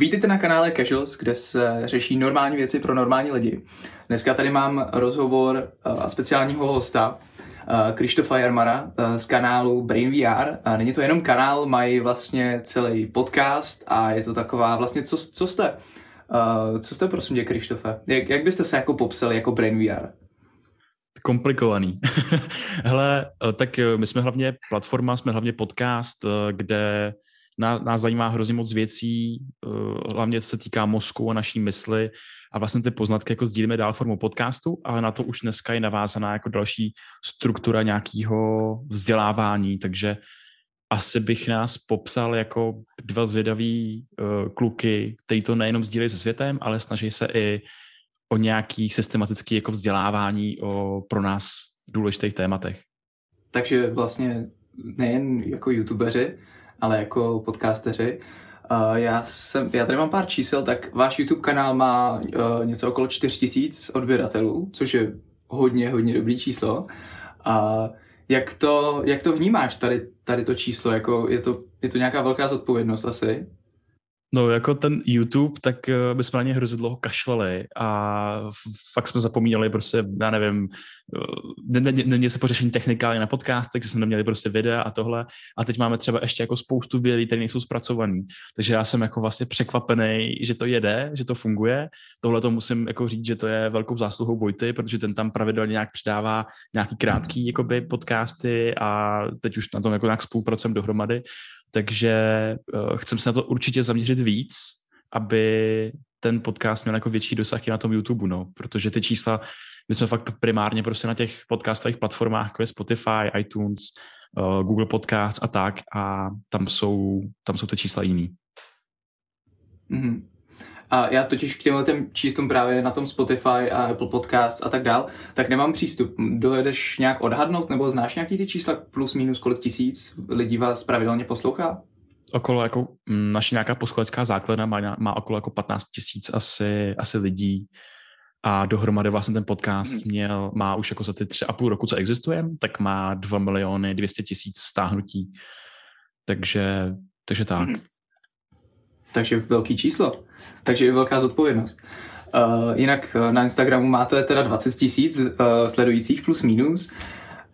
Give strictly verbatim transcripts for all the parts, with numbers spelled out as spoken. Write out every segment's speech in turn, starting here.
Vítejte na kanále Casuals, kde se řeší normální věci pro normální lidi. Dneska tady mám rozhovor uh, speciálního hosta, uh, Kristofa Jarmara uh, z kanálu Brain V R. Uh, není to jenom kanál, mají vlastně celý podcast a je to taková vlastně, co, co jste? Uh, co jste, prosím tě, Kristofe? Jak, jak byste se jako popsali jako Brain V R? Komplikovaný. Hele, tak my jsme hlavně platforma, jsme hlavně podcast, kde nás zajímá hrozně moc věcí, hlavně se týká mozku a naší mysli a vlastně ty poznatky jako sdílíme dál formou podcastu, ale na to už dneska je navázaná jako další struktura nějakého vzdělávání, takže asi bych nás popsal jako dva zvědaví kluky, kteří to nejenom sdílejí se světem, ale snaží se i o nějakých systematických jako vzdělávání o pro nás důležitých tématech. Takže vlastně nejen jako youtubeři, ale jako podcasteři. Uh, já, jsem, já tady mám pár čísel, tak váš YouTube kanál má uh, něco okolo čtyři tisíce odběratelů, což je hodně, hodně dobrý číslo. Uh, jak, to, jak to vnímáš, tady, tady to číslo? Jako je, to, je to nějaká velká zodpovědnost asi? No jako ten YouTube, tak my jsme na ně hrozně dlouho kašlali a fakt jsme zapomínali prostě, já nevím, neměli se pořešení technikály na podcast, takže jsme neměli prostě videa a tohle a teď máme třeba ještě jako spoustu videí, které nejsou zpracovaný, takže já jsem jako vlastně překvapený, že to jede, že to funguje, tohle to musím jako říct, že to je velkou zásluhou Vojty, protože ten tam pravidelně nějak přidává nějaký krátký jakoby podcasty a teď už na tom jako nějak spolupracujeme dohromady. Takže uh, chcem se na to určitě zaměřit víc, aby ten podcast měl jako větší dosah i na tom YouTube, no, protože ty čísla, my jsme fakt primárně prostě na těch podcastových platformách, jako je Spotify, iTunes, uh, Google Podcasts a tak, a tam jsou, tam jsou ty čísla jiný. Mm-hmm. A já totiž k těmhle těm číslům právě na tom Spotify a Apple Podcasts a tak dál, tak nemám přístup. Dojedeš nějak odhadnout nebo znáš nějaký ty čísla plus minus kolik tisíc lidí vás pravidelně poslouchá? Okolo jako naše nějaká poskolecká základna má, má okolo jako patnáct tisíc asi, asi lidí a dohromady vlastně ten podcast hmm. měl, má už jako za ty tři a půl roku, co existuje, tak má dva miliony dvě stě tisíc stáhnutí. Takže, takže tak. Hmm. Takže velký číslo. Takže je velká zodpovědnost. Uh, jinak na Instagramu máte teda dvacet tisíc uh, sledujících plus minus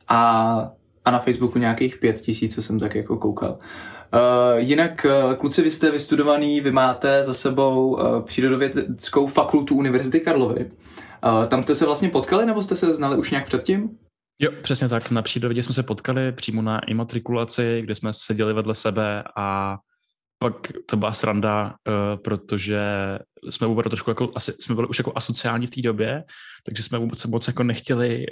a, a na Facebooku nějakých pět tisíc, co jsem tak jako koukal. Uh, jinak uh, kluci, vy jste vystudovaný, vy máte za sebou uh, Přírodovědeckou fakultu Univerzity Karlovy. Uh, tam jste se vlastně potkali nebo jste se znali už nějak předtím? Jo, přesně tak. Na Přírodovědě jsme se potkali přímo na imatrikulaci, kde jsme seděli vedle sebe a pak to byla sranda, uh, protože jsme vůbec trošku jako, asi, jsme byli už jako asociální v té době, takže jsme vůbec moc jako nechtěli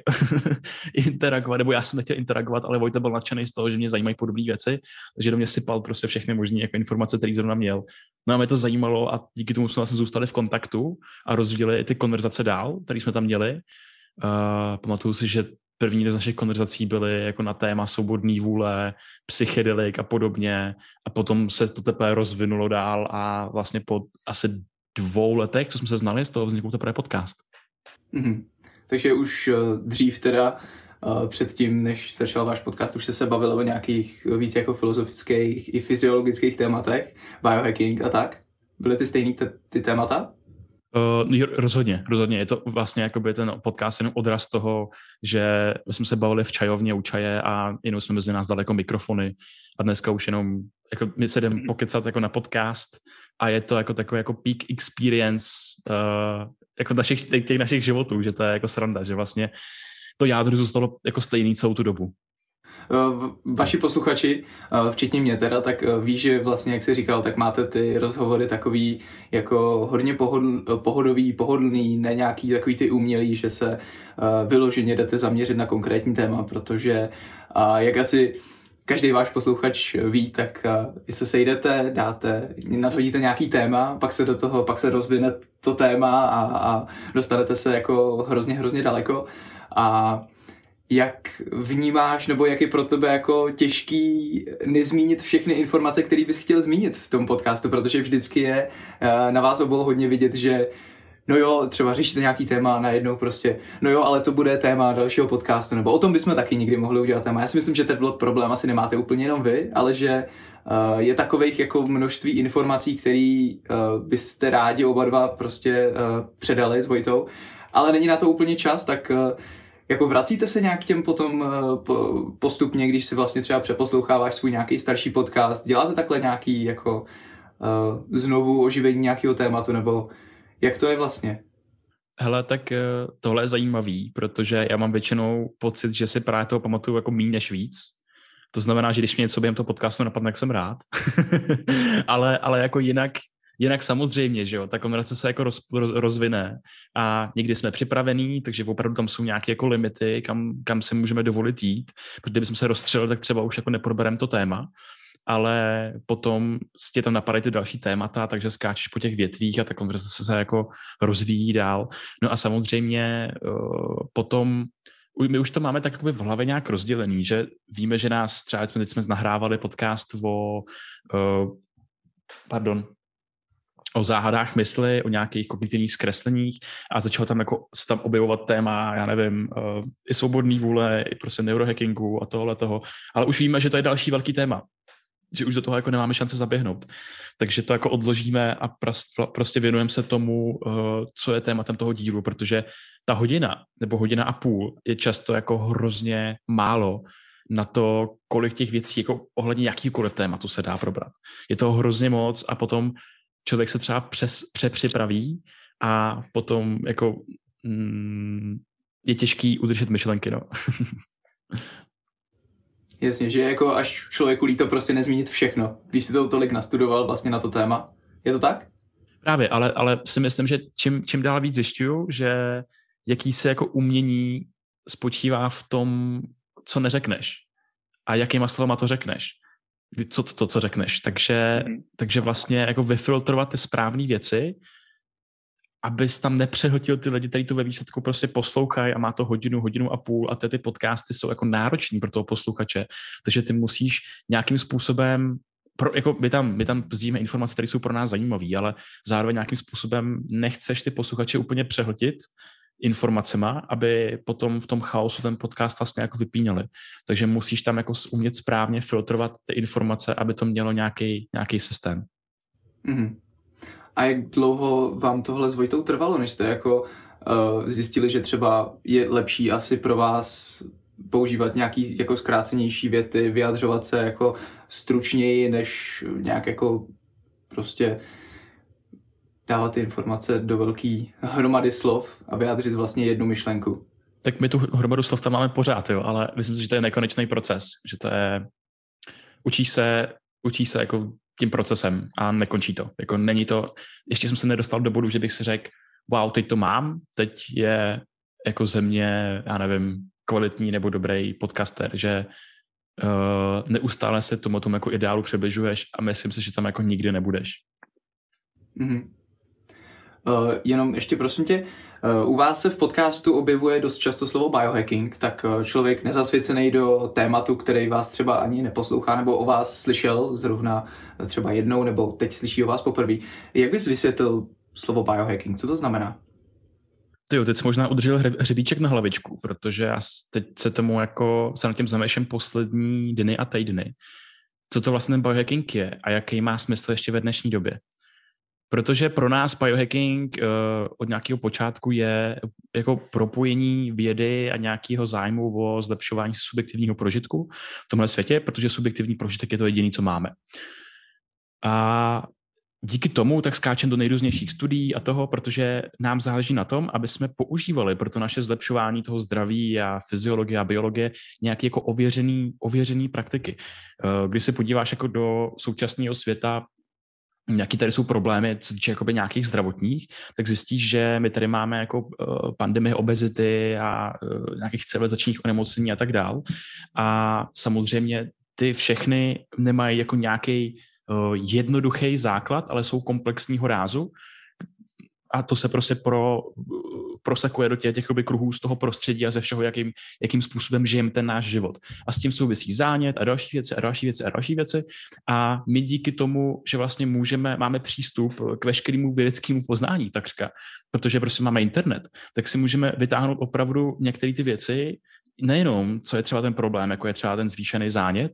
interagovat, nebo já jsem nechtěl interagovat, ale Vojta byl nadšený z toho, že mě zajímají podobné věci, takže do mě sypal prostě všechny možné jako informace, které zrovna měl. No a mě to zajímalo a díky tomu jsme vlastně zůstali v kontaktu a rozvíjeli i ty konverzace dál, které jsme tam měli. Uh, pamatuju si, že první z našich konverzací byly jako na téma svobodné vůle, psychedelik a podobně. A potom se to teprve rozvinulo dál a vlastně po asi dvou letech, co jsme se znali, z toho vznikl teprve podcast. Mm-hmm. Takže už dřív teda, předtím, než začal váš podcast, už jste se bavili o nějakých víc jako filozofických i fyziologických tématech, biohacking a tak. Byly ty stejný te- ty témata? Uh, rozhodně, rozhodně. Je to vlastně jakoby ten podcast jenom odraz toho, že jsme se bavili v čajovně u čaje a jenom jsme mezi nás dali jako mikrofony a dneska už jenom jako my se jdeme pokecat jako na podcast a je to jako takový jako peak experience uh, jako našich, těch, těch našich životů, že to je jako sranda, že vlastně to jádro zůstalo jako stejný celou tu dobu. Vaši posluchači, včetně mě teda, tak ví, že vlastně, jak jsi říkal, tak máte ty rozhovory takový jako hodně pohodl, pohodový, pohodlný, ne nějaký takový ty umělý, že se vyloženě jdete zaměřit na konkrétní téma, protože jak asi každý váš posluchač ví, tak vy se sejdete, dáte, nadhodíte nějaký téma, pak se do toho, pak se rozvine to téma a, a dostanete se jako hrozně, hrozně daleko a jak vnímáš, nebo jak je pro tebe jako těžký nezmínit všechny informace, které bys chtěl zmínit v tom podcastu, protože vždycky je na vás obou hodně vidět, že no jo, třeba řešíte nějaký téma a najednou prostě, no jo, ale to bude téma dalšího podcastu, nebo o tom bychom taky nikdy mohli udělat téma. Já si myslím, že ten problém asi nemáte úplně jenom vy, ale že uh, je takových jako množství informací, které uh, byste rádi oba dva prostě uh, předali s Vojtou, ale není na to úplně čas, tak uh, jako vracíte se nějak těm potom uh, postupně, když si vlastně třeba přeposloucháváš svůj nějaký starší podcast, děláte takhle nějaký jako uh, znovu oživení nějakého tématu, nebo jak to je vlastně? Hele, tak tohle je zajímavý, protože já mám většinou pocit, že si právě toho pamatuju jako míň než víc. To znamená, že když mě něco během toho podcastu napadne, tak jsem rád. ale, ale jako jinak, jinak samozřejmě, že jo, ta konverzace se jako roz, roz, rozvine a někdy jsme připravení, takže opravdu tam jsou nějaké jako limity, kam, kam si můžeme dovolit jít, protože kdybychom se rozstřelili, tak třeba už jako neprobereme to téma. Ale potom tě tam napadají ty další témata, takže skáčeš po těch větvích a ta konverzace se jako rozvíjí dál. No a samozřejmě potom, my už to máme tak jakoby v hlavě nějak rozdělený, že víme, že nás třeba, když jsme nahrávali podcast o, pardon, o záhadách mysli, o nějakých kognitivních zkresleních a začalo tam jako se tam objevovat téma, já nevím, i svobodný vůle, i prostě neurohackingu a tohle toho, ale už víme, že to je další velký téma, že už do toho jako nemáme šance zaběhnout. Takže to jako odložíme a prostě věnujeme se tomu, co je tématem toho dílu, protože ta hodina nebo hodina a půl je často jako hrozně málo na to, kolik těch věcí jako ohledně jakýkoliv tématu se dá probrat. Je toho hrozně moc a potom člověk se třeba přes, přepřipraví a potom jako mm, je těžký udržet myšlenky, no. Jasně, že jako až člověku líto prostě nezmínit všechno, když si to tolik nastudoval vlastně na to téma. Je to tak? Právě, ale, ale si myslím, že čím, čím dál víc zjišťuju, že jaký se jako umění spočívá v tom, co neřekneš a jakýma slovama to řekneš, co to, to co řekneš. Takže, hmm. takže vlastně jako vyfiltrovat ty správné věci, abys tam nepřehltil ty lidi, kteří to ve výsledku prostě poslouchají a má to hodinu, hodinu a půl a ty, ty podcasty jsou jako nároční pro toho posluchače, takže ty musíš nějakým způsobem, pro, jako my tam, my tam bzíme informace, které jsou pro nás zajímavé, ale zároveň nějakým způsobem nechceš ty posluchače úplně přehltit informacema, aby potom v tom chaosu ten podcast vlastně jako vypínali. Takže musíš tam jako umět správně filtrovat ty informace, aby to mělo nějaký, nějaký systém. Mhm. A jak dlouho vám tohle s Vojtou trvalo, než jste jako uh, zjistili, že třeba je lepší asi pro vás používat nějaký jako zkrácenější věty, vyjadřovat se jako stručněji, než nějak jako prostě dávat ty informace do velký hromady slov a vyjádřit vlastně jednu myšlenku? Tak my tu hromadu slov tam máme pořád, jo, ale myslím si, že to je nekonečný proces, že to je, učíš se, učíš se jako tím procesem a nekončí to. Jako není to, ještě jsem se nedostal do bodu, že bych si řekl, wow, teď to mám, teď je jako ze mě, já nevím, kvalitní nebo dobrý podcaster, že uh, neustále se tomu tomu jako ideálu přibližuješ a myslím si, že tam jako nikdy nebudeš. Mm-hmm. Uh, jenom ještě prosím tě, uh, u vás se v podcastu objevuje dost často slovo biohacking, tak uh, člověk nezasvěcený do tématu, který vás třeba ani neposlouchá nebo o vás slyšel zrovna uh, třeba jednou nebo teď slyší o vás poprvé. Jak bys vysvětlil slovo biohacking? Co to znamená? Tyjo, teď jsi možná udržel hřebíček na hlavičku, protože já teď se tomu jako se nad tím zamýšlím poslední dny a týdny. Co to vlastně ten biohacking je a jaký má smysl ještě ve dnešní době? Protože pro nás biohacking uh, od nějakého počátku je jako propojení vědy a nějakého zájmu o zlepšování subjektivního prožitku v tomhle světě, protože subjektivní prožitek je to jediné, co máme. A díky tomu tak skáčem do nejrůznějších studií a toho, protože nám záleží na tom, aby jsme používali pro to naše zlepšování toho zdraví a fyziologie a biologie nějaké jako ověřený, ověřený praktiky. Uh, když se podíváš jako do současného světa, jaký tady jsou problémy, co týče jakoby nějakých zdravotních, tak zjistíš, že my tady máme jako pandemie obezity a nějakých civilizačních onemocnění a tak dál. A samozřejmě ty všechny nemají jako nějaký jednoduchý základ, ale jsou komplexního rázu. A to se prostě pro prosakuje do těch, těch kruhů z toho prostředí a ze všeho, jakým, jakým způsobem žijeme ten náš život. A s tím souvisí zánět a další věci a další věci a další věci. A my díky tomu, že vlastně můžeme, máme přístup k veškerému vědeckému poznání, takřka, protože prostě máme internet, tak si můžeme vytáhnout opravdu některé ty věci, nejenom, co je třeba ten problém, jako je třeba ten zvýšený zánět,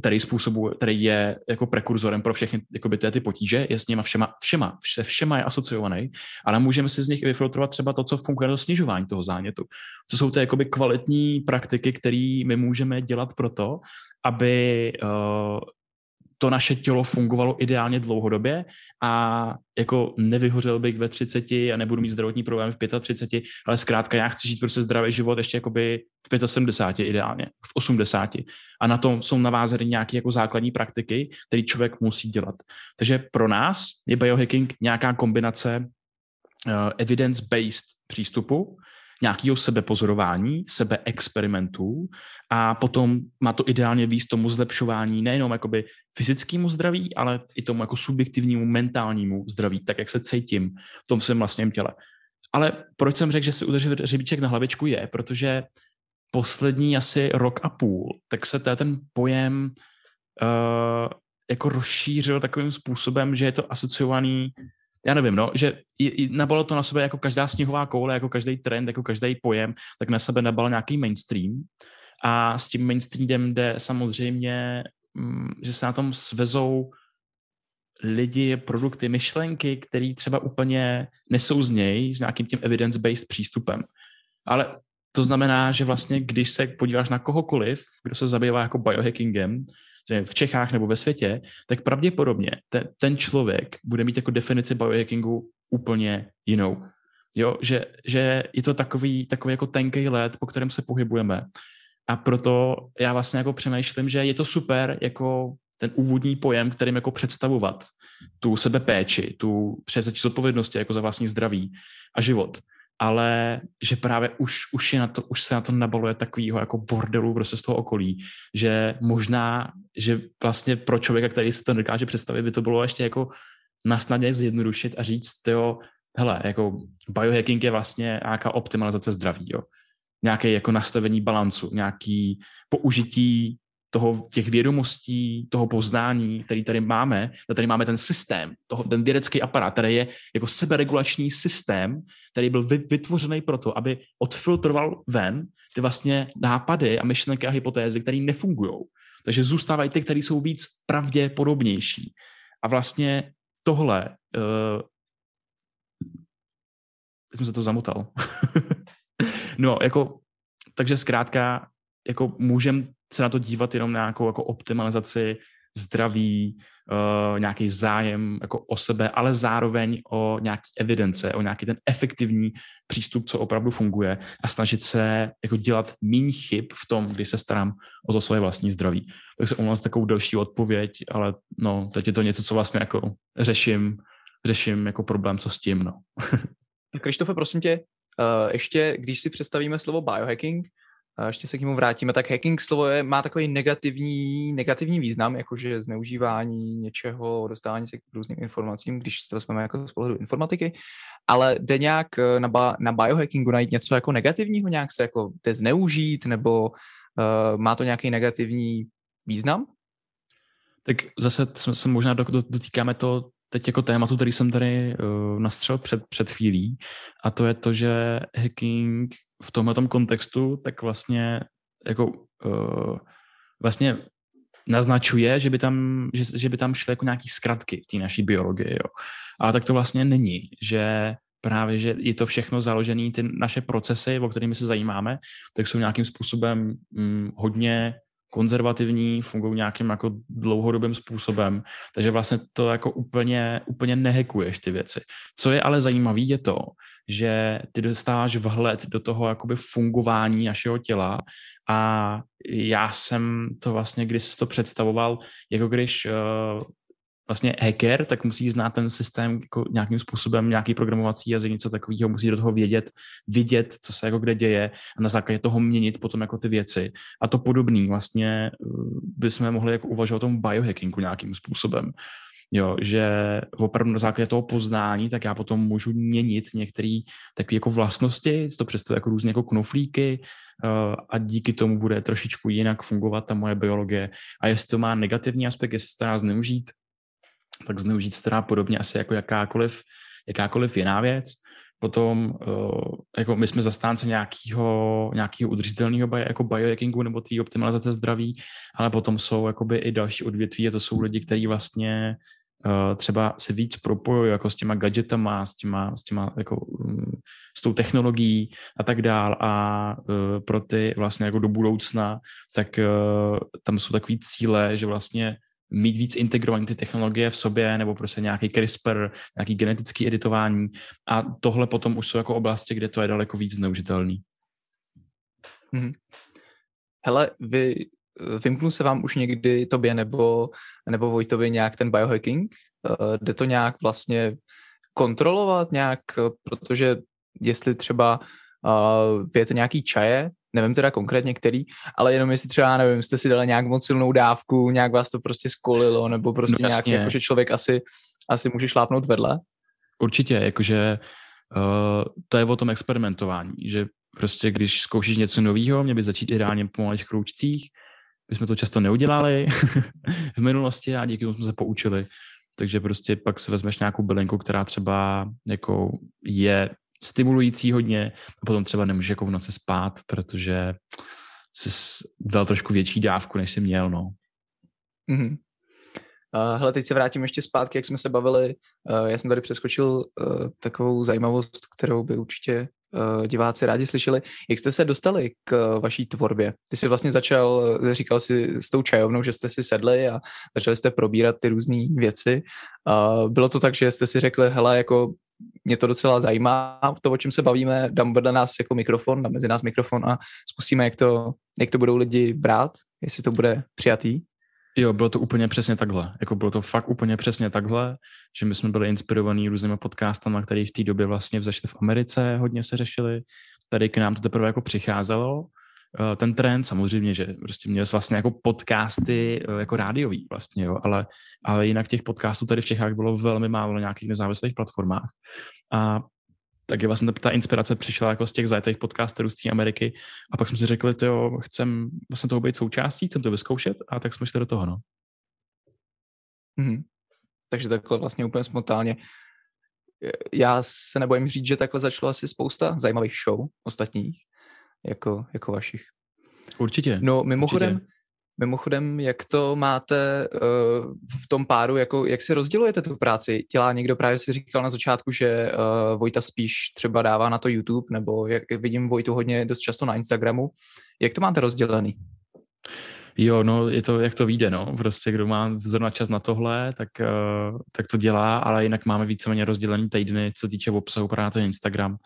který způsobu, který je jako prekurzorem pro všechny jakoby, ty, ty potíže, je s nimi všema, všema, se všema je asociovaný, ale můžeme si z nich vyfiltrovat třeba to, co funguje do snižování toho zánětu. To jsou ty jakoby, kvalitní praktiky, které my můžeme dělat proto, aby uh, to naše tělo fungovalo ideálně dlouhodobě a jako nevyhořel bych ve třiceti a nebudu mít zdravotní problémy v třiceti pěti, ale zkrátka já chci žít prostě zdravý život ještě jakoby v sedmdesáti pěti ideálně, v osmdesáti. A na tom jsou navázeny nějaké jako základní praktiky, které člověk musí dělat. Takže pro nás je biohacking nějaká kombinace uh, evidence-based přístupu, nějakého sebepozorování, sebeexperimentů a potom má to ideálně víc tomu zlepšování nejenom jakoby fyzickému zdraví, ale i tomu jako subjektivnímu mentálnímu zdraví, tak jak se cítím v tom svém vlastním těle. Ale proč jsem řekl, že si udržet řebíček na hlavičku je, protože poslední asi rok a půl, tak se ten pojem uh, jako rozšířil takovým způsobem, že je to asociovaný. Já nevím, no, že nabalo to na sebe jako každá sněhová koule, jako každý trend, jako každý pojem, tak na sebe nabalo nějaký mainstream. A s tím mainstreamem jde samozřejmě, že se na tom svezou lidi, produkty, myšlenky, které třeba úplně nesouznějí s nějakým tím evidence-based přístupem. Ale to znamená, že vlastně, když se podíváš na kohokoliv, kdo se zabývá jako biohackingem, v Čechách nebo ve světě, tak pravděpodobně ten, ten člověk bude mít jako definici biohackingu úplně jinou. Jo, že, že je to takový, takový jako tenkej led, po kterém se pohybujeme. A proto já vlastně jako přemýšlím, že je to super jako ten úvodní pojem, kterým jako představovat tu sebepéči, tu převzetí zodpovědnosti jako za vlastní zdraví a život. Ale že právě už, už, je na to, už se na to nabaluje takovýho jako bordelu prostě z toho okolí, že možná, že vlastně pro člověka, který si to dokáže představit, by to bylo ještě jako nasnadně zjednodušit a říct, jo, hele, jako biohacking je vlastně nějaká optimalizace zdraví, jo. Nějaké jako nastavení balancu, nějaký použití toho, těch vědomostí, toho poznání, který tady máme, tady máme ten systém, toho, ten vědecký aparát, který je jako seberegulační systém, který byl vytvořený proto, aby odfiltroval ven ty vlastně nápady a myšlenky a hypotézy, které nefungují. Takže zůstávají ty, které jsou víc pravděpodobnější. A vlastně tohle... Uh... jsem se to zamotal. No, jako... Takže zkrátka, jako můžem se na to dívat jenom na nějakou jako optimalizaci zdraví, uh, nějaký zájem jako o sebe, ale zároveň o nějaký evidence, o nějaký ten efektivní přístup, co opravdu funguje a snažit se jako dělat míň chyb v tom, když se starám o to svoje vlastní zdraví. Tak se omlouvám za takovou delší odpověď, ale no, teď je to něco, co vlastně jako řeším, řeším jako problém, co s tím, no. Tak Krištofe, prosím tě, uh, ještě když si představíme slovo biohacking, a ještě se k němu vrátíme, tak hacking slovo je, má takový negativní, negativní význam, jakože zneužívání něčeho, dostávání se k různým informacím, když se to vezmeme jako z pohledu informatiky, ale jde nějak na, ba, na biohackingu najít něco jako negativního, nějak se jako jde zneužít, nebo uh, má to nějaký negativní význam? Tak zase se možná dotýkáme to teď jako tématu, který jsem tady uh, nastřel před, před chvílí, a to je to, že hacking v tomhletom kontextu tak vlastně jako uh, vlastně naznačuje, že by tam, že, že by tam šly jako nějaký zkratky v té naší biologii, jo. Ale tak to vlastně není, že právě, že je to všechno založené, ty naše procesy, o kterými se zajímáme, tak jsou nějakým způsobem hm, hodně konzervativní, fungují nějakým jako dlouhodobým způsobem, takže vlastně to jako úplně, úplně nehekuješ ty věci. Co je ale zajímavé je to, že ty dostáváš vhled do toho jakoby fungování našeho těla a já jsem to vlastně, když jsi to představoval, jako když uh, vlastně hacker, tak musí znát ten systém jako nějakým způsobem, nějaký programovací jazyk, něco takového, musí do toho vědět, vidět, co se jako kde děje a na základě toho měnit potom jako ty věci. A to podobný vlastně bychom mohli jako uvažovat o tom biohackingu nějakým způsobem. jo, že opravdu na základě toho poznání, tak já potom můžu měnit některé takové jako vlastnosti, to přesto jako různé jako knoflíky, a díky tomu bude trošičku jinak fungovat ta moje biologie. A jestli to má negativní aspekt, jestli se dá zneužít, tak zneužít se dá podobně asi jako jakákoliv, jakákoliv jiná věc. Potom jako my jsme zastánce nějakého, nějakého udržitelného bio, jako biohackingu nebo té optimalizace zdraví, ale potom jsou jakoby i další odvětví a to jsou lidi, kteří vlastně třeba se víc propojují jako s těma gadgetama, s těma, s těma jako s tou technologií a tak dál a pro ty vlastně jako do budoucna, tak tam jsou takový cíle, že vlastně mít víc integrované ty technologie v sobě nebo prostě nějaký CRISPR, nějaký genetický editování a tohle potom už jsou jako oblasti, kde to je daleko víc zneužitelný. Hmm. Hele, vy, vymknul se vám už někdy tobě nebo, nebo Vojtovi nějak ten biohacking? Jde to nějak vlastně kontrolovat nějak, protože jestli třeba pijete nějaký čaje, nevím teda konkrétně který, ale jenom jestli třeba, nevím, jste si dali nějak moc silnou dávku, nějak vás to prostě skolilo, nebo prostě no, nějak, jakože člověk asi, asi může šlápnout vedle? Určitě, jakože uh, to je o tom experimentování, že prostě když zkoušíš něco nového, mě by začít ideálně po malých kroužcích, my jsme to často neudělali v minulosti a díky tomu jsme se poučili, takže prostě pak se vezmeš nějakou bylinku, která třeba jako je stimulující hodně a potom třeba nemůžeš jako v noci spát, protože jsi dal trošku větší dávku, než jsi měl, no. Mm-hmm. Uh, hele, teď se vrátím ještě zpátky, jak jsme se bavili. Uh, já jsem tady přeskočil uh, takovou zajímavost, kterou by určitě uh, diváci rádi slyšeli. Jak jste se dostali k uh, vaší tvorbě? Ty jsi vlastně začal, říkal jsi s tou čajovnou, že jste si sedli a začali jste probírat ty různé věci. Uh, bylo to tak, že jste si řekli, hele, jako mě to docela zajímá, to, o čem se bavíme, dám vedle nás jako mikrofon, dám mezi nás mikrofon a zkusíme, jak to, jak to budou lidi brát, jestli to bude přijatý. Jo, bylo to úplně přesně takhle. Jako bylo to fakt úplně přesně takhle, že my jsme byli inspirovaní různými podcastama, které v té době vlastně vzešly v Americe, hodně se řešili. Tady k nám to teprve jako přicházelo. Ten trend samozřejmě, že prostě měl vlastně jako podcasty jako rádiový vlastně, jo, ale, ale jinak těch podcastů tady v Čechách bylo velmi málo na nějakých nezávislých platformách. A taky vlastně ta inspirace přišla jako z těch zajetých podcasterů z té Ameriky a pak jsme si řekli, jo, chcem vlastně toho být součástí, chcem to vyzkoušet a tak jsme šli do toho, no. Hmm. Takže takhle vlastně úplně spontánně. Já se nebojím říct, že takhle začalo asi spousta zajímavých show ostatních. Jako, jako vašich. Určitě. No mimochodem, určitě. mimochodem jak to máte uh, v tom páru, jako, jak se rozdělujete tu práci? Dělá někdo, právě si říkal na začátku, že uh, Vojta spíš třeba dává na to YouTube, nebo jak vidím Vojtu hodně dost často na Instagramu. Jak to máte rozdělený? Jo, no je to, jak to vyjde, no. Prostě kdo má zrovna čas na tohle, tak, uh, tak to dělá, ale jinak máme víceméně rozdělený týdny, co týče obsahu právě na ten Instagram.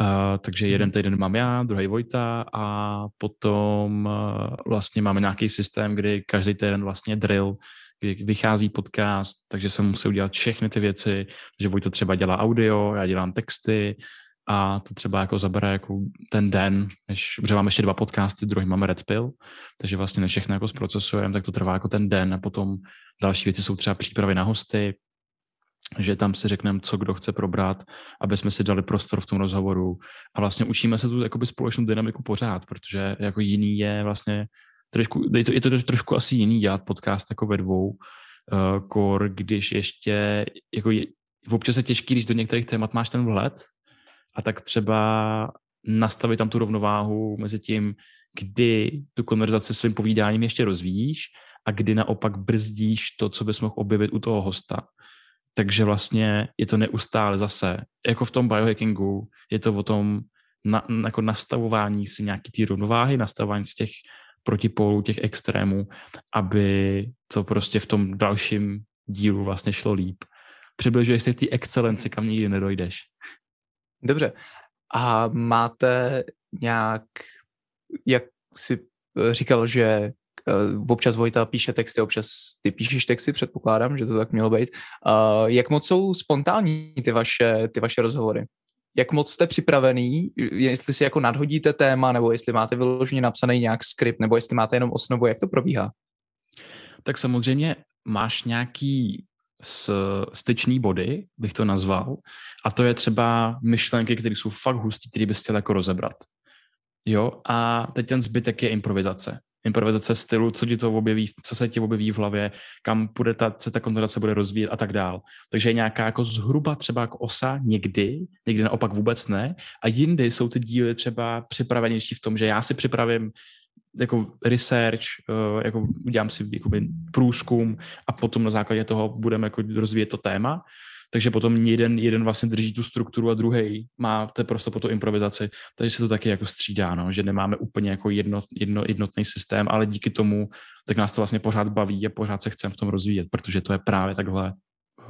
Uh, takže jeden týden mám já, druhý Vojta a potom uh, vlastně máme nějaký systém, kdy každý týden vlastně drill, kdy vychází podcast, takže se musí udělat všechny ty věci, takže Vojta třeba dělá audio, já dělám texty a to třeba jako zabere jako ten den, než, protože máme ještě dva podcasty, druhý máme Red Pill, takže vlastně než všechno jako zprocesujeme, tak to trvá jako ten den a potom další věci jsou třeba přípravy na hosty, že tam si řekneme, co kdo chce probrat, aby jsme si dali prostor v tom rozhovoru a vlastně učíme se tu jakoby společnou dynamiku pořád, protože jako jiný je vlastně, trošku, je to trošku asi jiný dělat podcast jako ve dvou, uh, kor, když ještě, jako je, občas je těžký, když do některých témat máš ten vhled a tak třeba nastavit tam tu rovnováhu mezi tím, kdy tu konverzaci svým povídáním ještě rozvíjíš a kdy naopak brzdíš to, co bys mohl objevit u toho hosta. Takže vlastně je to neustále zase, jako v tom biohackingu, je to o tom na, jako nastavování si nějaký ty rovnováhy, nastavování z těch protipolů, těch extrémů, aby to prostě v tom dalším dílu vlastně šlo líp. Přibližuješ se k té excelenci, kam nikdy nedojdeš. Dobře. A máte nějak, jak jsi říkal, že občas Vojta píše texty, občas ty píšeš texty, předpokládám, že to tak mělo být. Uh, jak moc jsou spontánní ty vaše, ty vaše rozhovory? Jak moc jste připravený, jestli si jako nadhodíte téma, nebo jestli máte vyloženě napsaný nějak skript, nebo jestli máte jenom osnovu, jak to probíhá? Tak samozřejmě máš nějaký styční body, bych to nazval, a to je třeba myšlenky, které jsou fakt hustý, které bys chtěl jako rozebrat. Jo, a teď ten zbytek je improvizace. Improvizace stylu, co ti to objeví, co se ti objeví v hlavě, kam bude ta, se ta konverzace bude rozvíjet a tak dál. Takže je nějaká jako zhruba třeba jako osa někdy, někdy naopak vůbec ne. A jindy jsou ty díly třeba připravenější v tom, že já si připravím jako research, jako udělám si jakoby průzkum a potom na základě toho budeme jako rozvíjet to téma. Takže potom jeden, jeden vlastně drží tu strukturu a druhý má to prostě po tu improvizaci. Takže se to taky jako střídá, no? Že nemáme úplně jako jedno, jedno, jednotný systém, ale díky tomu tak nás to vlastně pořád baví a pořád se chceme v tom rozvíjet, protože to je právě takhle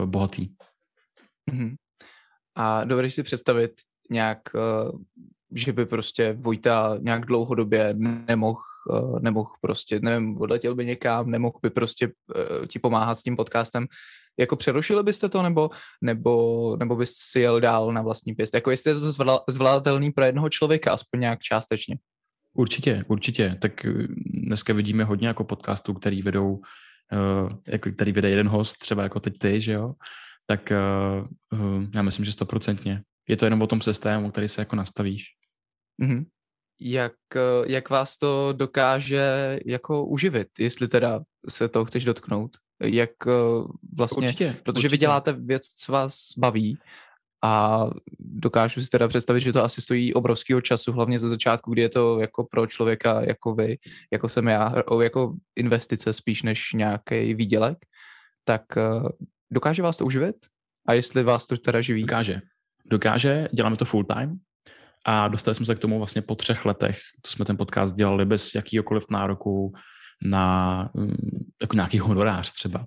bohatý. Mm-hmm. A dovedeš si představit nějak, že by prostě Vojta nějak dlouhodobě nemohl, nemohl prostě, nevím, odletěl by někam, nemohl by prostě ti pomáhat s tím podcastem. Jako přerušili byste to, nebo, nebo, nebo bys si jel dál na vlastní pěst? Jako jestli je to zvládatelný pro jednoho člověka, aspoň nějak částečně? Určitě, určitě. Tak dneska vidíme hodně jako podcastů, který vedou, jako který vede jeden host, třeba jako teď ty, že jo? Tak já myslím, že stoprocentně. Je to jenom o tom systému, který se jako nastavíš. Mhm. Jak, jak vás to dokáže jako uživit, jestli teda se toho chceš dotknout? Jak vlastně, určitě, protože určitě. Vy děláte věc, co vás baví a dokážu si teda představit, že to asi stojí obrovského času, hlavně ze začátku, kdy je to jako pro člověka jako vy, jako jsem já, jako investice spíš než nějaký výdělek, tak dokáže vás to uživit? A jestli vás to teda živí? Dokáže. Dokáže, děláme to full time. A dostali jsme se k tomu vlastně po třech letech, to jsme ten podcast dělali bez jakýhokoliv nároku na jako nějaký honorář třeba.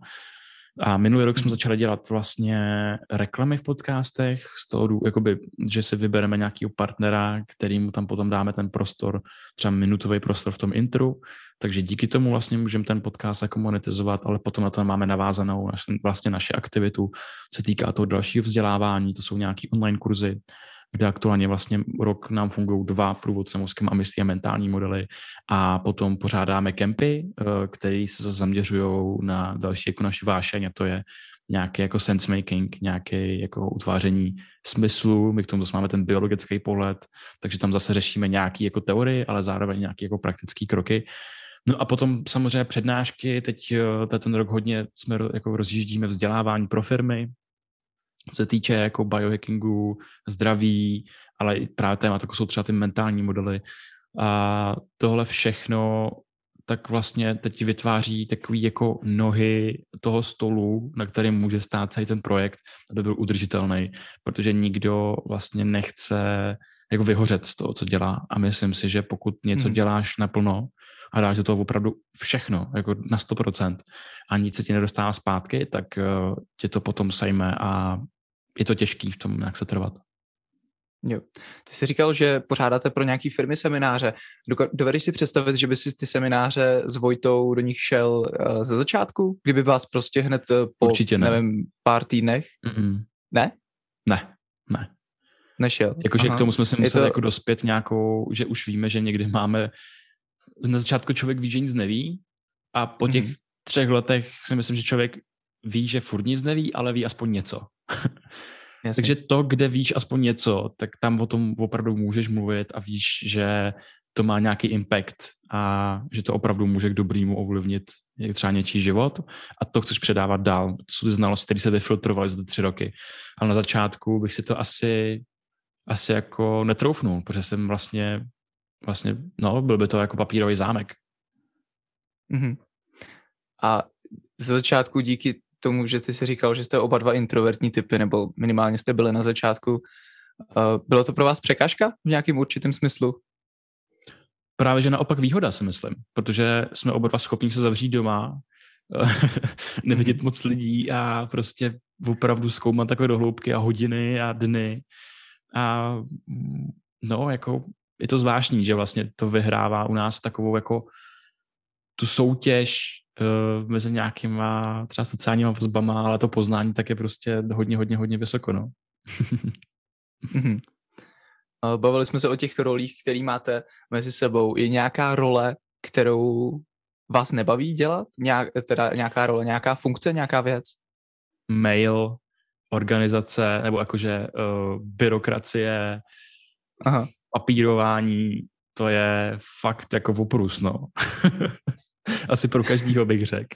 A minulý rok jsme začali dělat vlastně reklamy v podcastech, z toho, jakoby, že si vybereme nějakého partnera, kterýmu tam potom dáme ten prostor, třeba minutový prostor v tom intru, takže díky tomu vlastně můžeme ten podcast jako monetizovat, ale potom na to máme navázanou vlastně naši aktivitu, co týká toho dalšího vzdělávání, to jsou nějaký online kurzy, kde aktuálně vlastně rok nám fungují dva průvodce mozkem a myslí a mentální modely a potom pořádáme kempy, které se zaměřují na další jako naši vášeň a to je nějaký jako sense making, nějaké jako utváření smyslu, my k tomu zase máme ten biologický pohled, takže tam zase řešíme nějaké jako teorie, ale zároveň nějaké jako praktické kroky. No a potom samozřejmě přednášky, teď ten rok hodně jsme jako rozjíždíme vzdělávání pro firmy, co se týče jako biohackingu, zdraví, ale i právě téma, jako jsou třeba ty mentální modely. A tohle všechno tak vlastně teď vytváří takový jako nohy toho stolu, na kterém může stát celý ten projekt, aby byl udržitelný, protože nikdo vlastně nechce jako vyhořet z toho, co dělá. A myslím si, že pokud něco hmm. děláš naplno a dáš do toho opravdu všechno, jako na sto procent a nic se ti nedostává zpátky, tak tě to potom sejme a je to těžký v tom nějak se trvat. Jo. Ty jsi říkal, že pořádáte pro nějaký firmy semináře. Dovedeš si představit, že by si ty semináře s Vojtou do nich šel ze začátku? Kdyby vás prostě hned po, Určitě ne. nevím, pár týdnech? Mm-mm. Ne? Ne, ne. Nešel. Jakože k tomu jsme si museli to... jako dospět nějakou, že už víme, že někdy máme na začátku člověk ví, že nic neví a po těch mm-hmm. třech letech si myslím, že člověk ví, že furt nic neví, ale ví aspoň něco. Takže to, kde víš aspoň něco, tak tam o tom opravdu můžeš mluvit a víš, že to má nějaký impact a že to opravdu může k dobrýmu ovlivnit třeba něčí život a to chceš předávat dál. To jsou ty znalosti, které se vyfiltrovaly za tři roky. Ale na začátku bych si to asi, asi jako netroufnul, protože jsem vlastně Vlastně, no, byl by to jako papírový zámek. Mm-hmm. A ze začátku díky tomu, že ty jsi říkal, že jste oba dva introvertní typy, nebo minimálně jste byli na začátku, uh, bylo to pro vás překážka v nějakém určitém smyslu? Právě, že naopak výhoda, si myslím, protože jsme oba dva schopní se zavřít doma, nevidět moc lidí a prostě opravdu zkoumat takové dohloubky a hodiny a dny. A no, jako... je to zvláštní, že vlastně to vyhrává u nás takovou jako tu soutěž uh, mezi nějakýma třeba sociálníma vazbama, ale to poznání tak je prostě hodně, hodně, hodně vysoko, no. Bavili jsme se o těch rolích, které máte mezi sebou. Je nějaká role, kterou vás nebaví dělat? Nějak, teda nějaká role, nějaká funkce, nějaká věc? mail, organizace, nebo jakože uh, byrokracie, aha, papírování, to je fakt jako voprus, no. Asi pro každýho bych řekl.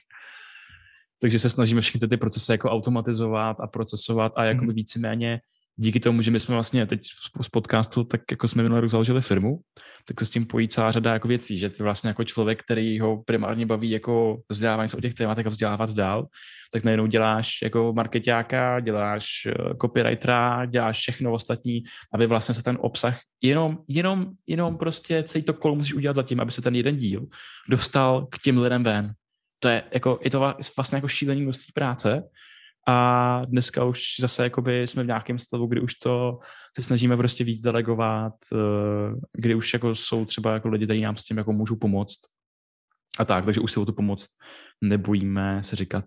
Takže se snažíme všechny ty procesy jako automatizovat a procesovat a jako mm-hmm. víceméně díky tomu, že my jsme vlastně teď z podcastu, tak jako jsme minulý rok založili firmu, tak se s tím pojí celá řada jako věcí, že ty vlastně jako člověk, který ho primárně baví jako vzdělávání se o těch tématech a vzdělávat dál, tak najednou děláš jako markeťáka, děláš copywritera, děláš všechno ostatní, aby vlastně se ten obsah jenom, jenom, jenom prostě celý to kolo musíš udělat za tím, aby se ten jeden díl dostal k těm lidem ven. To je jako, je to vlastně jako šílený množství práce. A dneska už zase jakoby jsme v nějakém stavu, kdy už to se snažíme prostě víc delegovat, kdy už jako jsou třeba jako lidi, kteří nám s tím jako můžou pomoct. A tak, takže už se o tu pomoc nebojíme se říkat.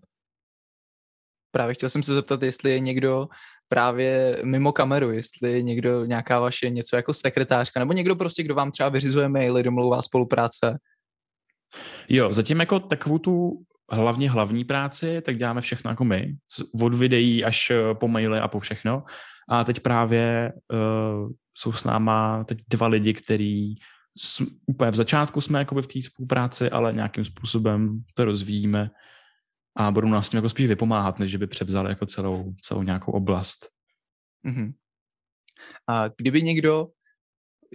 Právě chtěl jsem se zeptat, jestli je někdo právě mimo kameru, jestli někdo, nějaká vaše něco jako sekretářka, nebo někdo prostě, kdo vám třeba vyřizuje maily, domlouvá spolupráce. Jo, zatím jako takovou tu hlavně hlavní práci, tak děláme všechno jako my, od videí až po maily a po všechno. A teď právě uh, jsou s náma teď dva lidi, který s, úplně v začátku jsme jakoby v té spolupráci, ale nějakým způsobem to rozvíjíme a budou nás s tím jako spíš vypomáhat, než by převzali jako celou, celou nějakou oblast. Mm-hmm. A kdyby někdo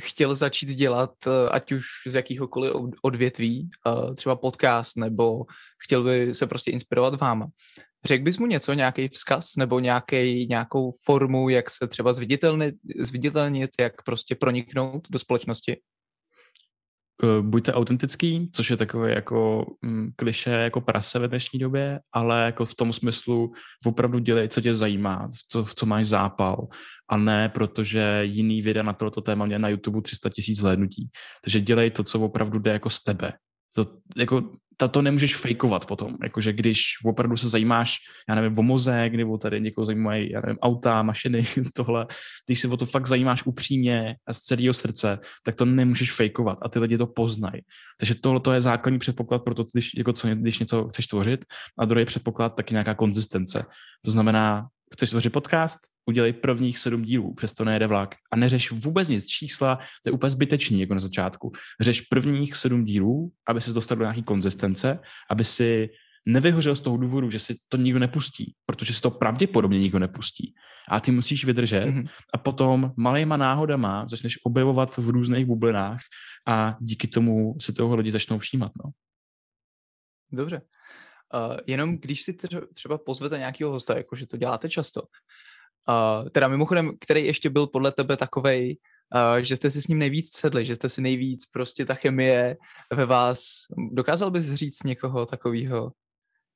chtěl začít dělat, ať už z jakýhokoliv odvětví, třeba podcast, nebo chtěl by se prostě inspirovat váma. Řekl bys mu něco, nějaký vzkaz, nebo nějaký, nějakou formu, jak se třeba zviditelnit, zviditelnit, jak prostě proniknout do společnosti? Buďte autentický, což je takové jako kliše jako prase ve dnešní době, ale jako v tom smyslu opravdu dělej, co tě zajímá, co, co máš zápal, a ne protože jiný videa na toto téma mě na YouTube tři sta tisíc zhlédnutí. Takže dělej to, co opravdu jde jako z tebe. To, jako, to nemůžeš fejkovat potom, jakože když opravdu se zajímáš, já nevím, o mozek, nebo tady někoho zajímají, já nevím, auta, mašiny, tohle, když se o to fakt zajímáš upřímně a z celého srdce, tak to nemůžeš fejkovat a ty lidi to poznají. Takže tohle je základní předpoklad pro to, když, jako co, když něco chceš tvořit, a druhý předpoklad taky nějaká konzistence. To znamená, chceš tvořit podcast, udělej prvních sedm dílů, přesto nejede vlak, a neřeš vůbec nic, čísla, to je úplně zbytečný jako na začátku. Řeš prvních sedm dílů, aby se dostal do nějaký konzistence, aby si nevyhořel z toho důvodu, že si to nikdo nepustí, protože si to pravděpodobně nikdo nepustí. A ty musíš vydržet mm-hmm. a potom malejma náhodama začneš objevovat v různých bublinách a díky tomu se toho lidi začnou všímat. No. Dobře. Uh, jenom když si třeba pozvete nějakého hosta, jakože to děláte často, Uh, teda mimochodem, který ještě byl podle tebe takovej, uh, že jste si s ním nejvíc sedli, že jste si nejvíc prostě ta chemie ve vás, dokázal bys říct někoho takového?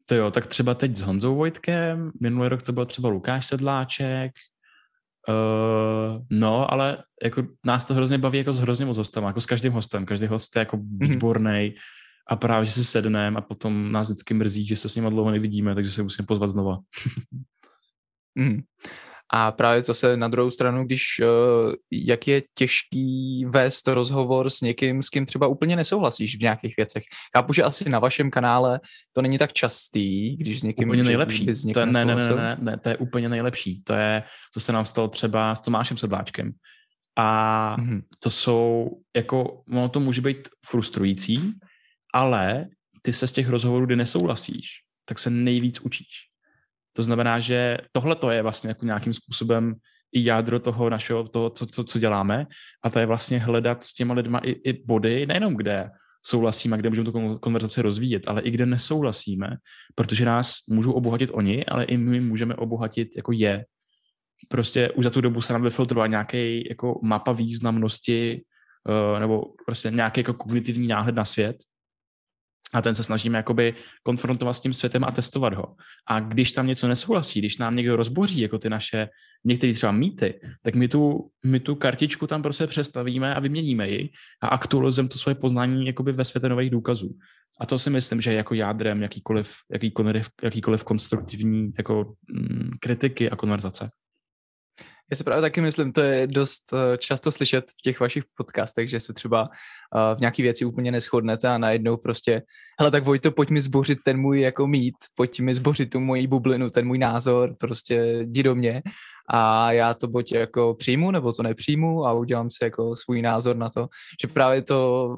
To jo, tak třeba teď s Honzou Vojtkem, minulý rok to byl třeba Lukáš Sedláček, uh, no, ale jako nás to hrozně baví jako s hrozně moc hostama, jako s každým hostem, každý host je jako výborný mm. a právě, že si sedneme a potom nás vždycky mrzí, že se s nima dlouho nevidíme, takže se musíme pozvat znova. mm. A právě zase na druhou stranu, když jak je těžký vést rozhovor s někým, s kým třeba úplně nesouhlasíš v nějakých věcech. Chápu, že asi na vašem kanále to není tak častý, když s někým... Úplně nejlepší. S někým to je, ne, ne, ne, ne, ne, to je úplně nejlepší. To je, co se nám stalo třeba s Tomášem Sedláčkem. A mm-hmm. to jsou, jako, ono to může být frustrující, ale ty se z těch rozhovorů, kdy nesouhlasíš, tak se nejvíc učíš. To znamená, že tohle to je vlastně jako nějakým způsobem i jádro toho našeho, toho, co, co, co děláme, a to je vlastně hledat s těma lidma i, i body, nejenom kde souhlasíme, kde můžeme tu konverzaci rozvíjet, ale i kde nesouhlasíme, protože nás můžou obohatit oni, ale i my můžeme obohatit jako je. Prostě už za tu dobu se nám vyfiltrovala nějaký jako mapa významnosti nebo prostě nějaký jako kognitivní náhled na svět. A ten se snažíme jakoby konfrontovat s tím světem a testovat ho. A když tam něco nesouhlasí, když nám někdo rozboří jako ty naše některé třeba mýty, tak my tu, my tu kartičku tam prostě přestavíme a vyměníme ji a aktualizujeme to svoje poznání jakoby ve světě nových důkazů. A to si myslím, že je jako jádrem jakýkoliv, jakýkoliv, jakýkoliv konstruktivní jako, mm, kritiky a konverzace. Já si právě taky myslím, to je dost často slyšet v těch vašich podcastech, že se třeba v nějaký věci úplně neshodnete a najednou prostě, hele, tak Vojto, pojď mi zbořit ten můj jako mít, pojď mi zbořit tu moji bublinu, ten můj názor, prostě jdi do mě a já to buď jako přijmu nebo to nepřijmu a udělám si jako svůj názor na to, že právě to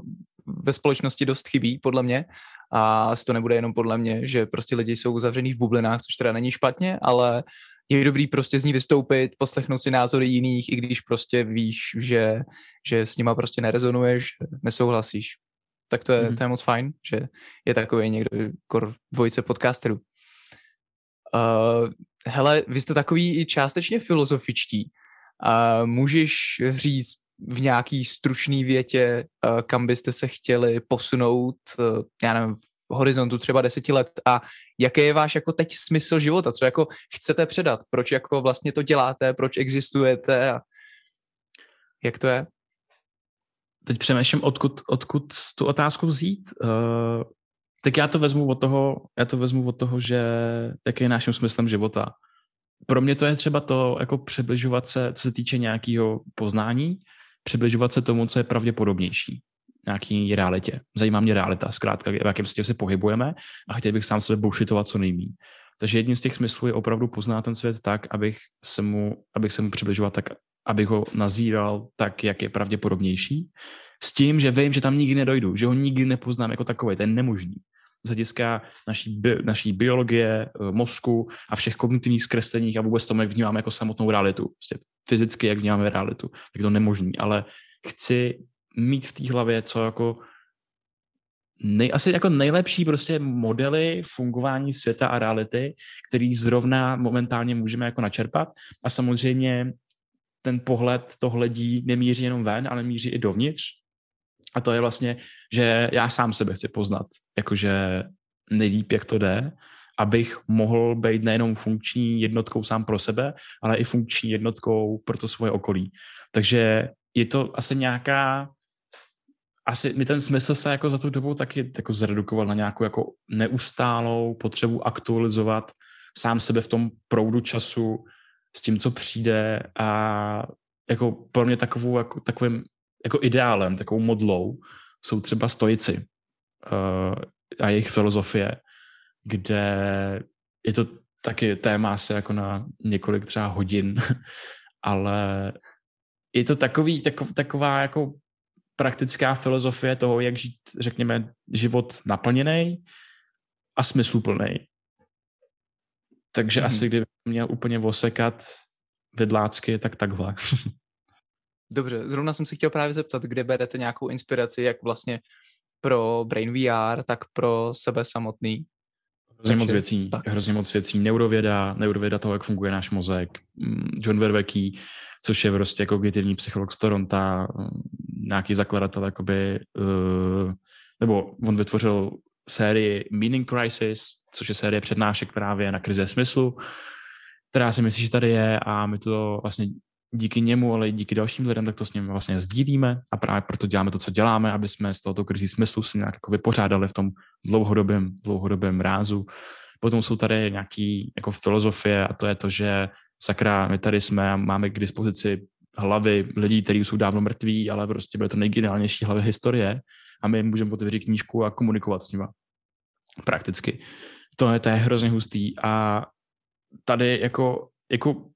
ve společnosti dost chybí, podle mě. A to nebude jenom podle mě, že prostě lidi jsou uzavřený v bublinách, což teda není špatně, ale je dobrý prostě z ní vystoupit, poslechnout si názory jiných, i když prostě víš, že, že s nima prostě nerezonuješ, nesouhlasíš. Tak to je, mm-hmm. to je moc fajn, že je takový někdo kor dvojice podcasterů. Uh, hele, vy jste takový i částečně filozofičtí. Uh, můžeš říct v nějaký stručný větě, kam byste se chtěli posunout, já nevím, v horizontu třeba deseti let a jaký je váš jako teď smysl života, co jako chcete předat, proč jako vlastně to děláte, proč existujete a jak to je? Teď přemýšlím, odkud, odkud tu otázku vzít. Uh, tak já to vezmu od toho, já to vezmu od toho, že jaký je naším smyslem života. Pro mě to je třeba to jako přibližovat se, co se týče nějakého poznání, přibližovat se tomu, co je pravděpodobnější, nějaký realitě. Zajímá mě realita, zkrátka, v jakém světě se pohybujeme a chtěl bych sám sebe bullshitovat co nejméně. Takže jedním z těch smyslů je opravdu poznat ten svět tak, abych se mu, abych se mu přibližoval tak, abych ho nazíral tak, jak je pravděpodobnější, s tím, že vím, že tam nikdy nedojdu, že ho nikdy nepoznám jako takový, to je nemožný. Z hlediska naší, bi- naší biologie, mozku a všech kognitivních zkresleních a vůbec tomu, jak vnímáme jako samotnou realitu. Prostě fyzicky, jak vnímáme realitu. Tak to nemožný, ale chci mít v té hlavě co jako nej, asi jako nejlepší prostě modely fungování světa a reality, který zrovna momentálně můžeme jako načerpat a samozřejmě ten pohled to hledí nemíří jenom ven, ale míří i dovnitř. A to je vlastně, že já sám sebe chci poznat, jakože nejlíp, jak to jde, abych mohl být nejenom funkční jednotkou sám pro sebe, ale i funkční jednotkou pro to svoje okolí. Takže je to asi nějaká, asi mi ten smysl se jako za tu dobu taky jako zredukoval na nějakou jako neustálou potřebu aktualizovat sám sebe v tom proudu času s tím, co přijde a jako pro mě takovou, jako takovým jako ideálem, takovou modlou jsou třeba stoici uh, a jejich filozofie, kde je to taky téma asi jako na několik třeba hodin, ale je to takový, takov, taková jako praktická filozofie toho, jak žít, řekněme, život naplněný a smysluplný. Takže mm-hmm. asi kdyby měl úplně osekat vedlácky, tak takhle. Dobře, zrovna jsem se chtěl právě zeptat, kde berete nějakou inspiraci, jak vlastně pro Brain V R, tak pro sebe samotný? Hrozně moc věcí, tak. hrozně moc věcí. Neurověda, neurověda toho, jak funguje náš mozek. John Verwecky, což je prostě kognitivní psycholog z Toronta, nějaký zakladatel, jakoby, nebo on vytvořil sérii Meaning Crisis, což je série přednášek právě na krize smyslu, která si myslí, že tady je a my to vlastně díky němu, ale i díky dalším lidem, tak to s ním vlastně sdílíme a právě proto děláme to, co děláme, aby jsme z tohoto krizí smyslu si nějak jako vypořádali v tom dlouhodobém, dlouhodobém rázu. Potom jsou tady nějaký jako filozofie a to je to, že sakra, my tady jsme a máme k dispozici hlavy lidí, kteří jsou dávno mrtví, ale prostě byly to nejgeniálnější hlavy historie a my můžeme otevřít knížku a komunikovat s nima prakticky. To je, to je hrozně hustý a tady jako, jako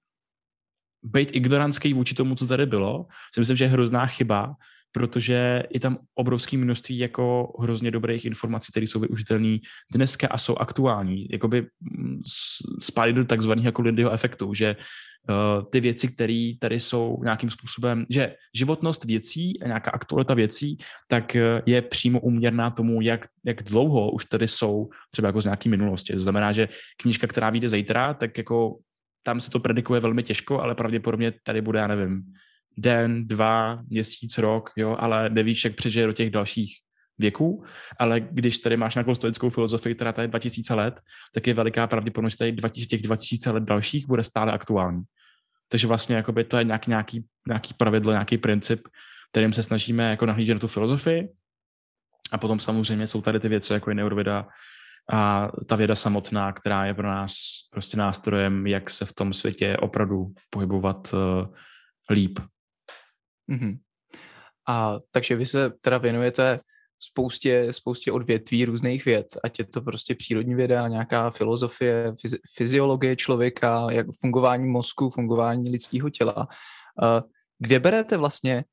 být ignorantský vůči tomu, co tady bylo, si myslím, že je hrozná chyba, protože je tam obrovské množství jako hrozně dobrých informací, které jsou využitelné dneska a jsou aktuální. Jakoby spálit do takzvaného jako Lindyho efektu, že uh, ty věci, které tady jsou nějakým způsobem, že životnost věcí, nějaká aktualita věcí, tak uh, je přímo uměrná tomu, jak, jak dlouho už tady jsou třeba jako z nějaký minulosti. To znamená, že knížka, která vyjde zítra, tak jako tam se to predikuje velmi těžko, ale pravděpodobně tady bude, já nevím, den, dva, měsíc, rok, jo, ale nevíš, jak přežije do těch dalších věků, ale když tady máš nějakou stoickou filozofii, která tady je dva tisíce let, tak je veliká pravděpodobnost, že tady těch dva tisíce let dalších bude stále aktuální. Takže vlastně jakoby to je nějak, nějaký, nějaký pravidlo, nějaký princip, kterým se snažíme jako nahlížet na tu filozofii a potom samozřejmě jsou tady ty věci, jako je neurověda a ta věda samotná, která je pro nás prostě nástrojem, jak se v tom světě opravdu pohybovat uh, líp. Mm-hmm. A takže vy se teda věnujete spoustě, spoustě odvětví různých věd, ať je to prostě přírodní věda, nějaká filozofie, fyzi- fyziologie člověka, jak fungování mozku, fungování lidského těla. Kde berete vlastně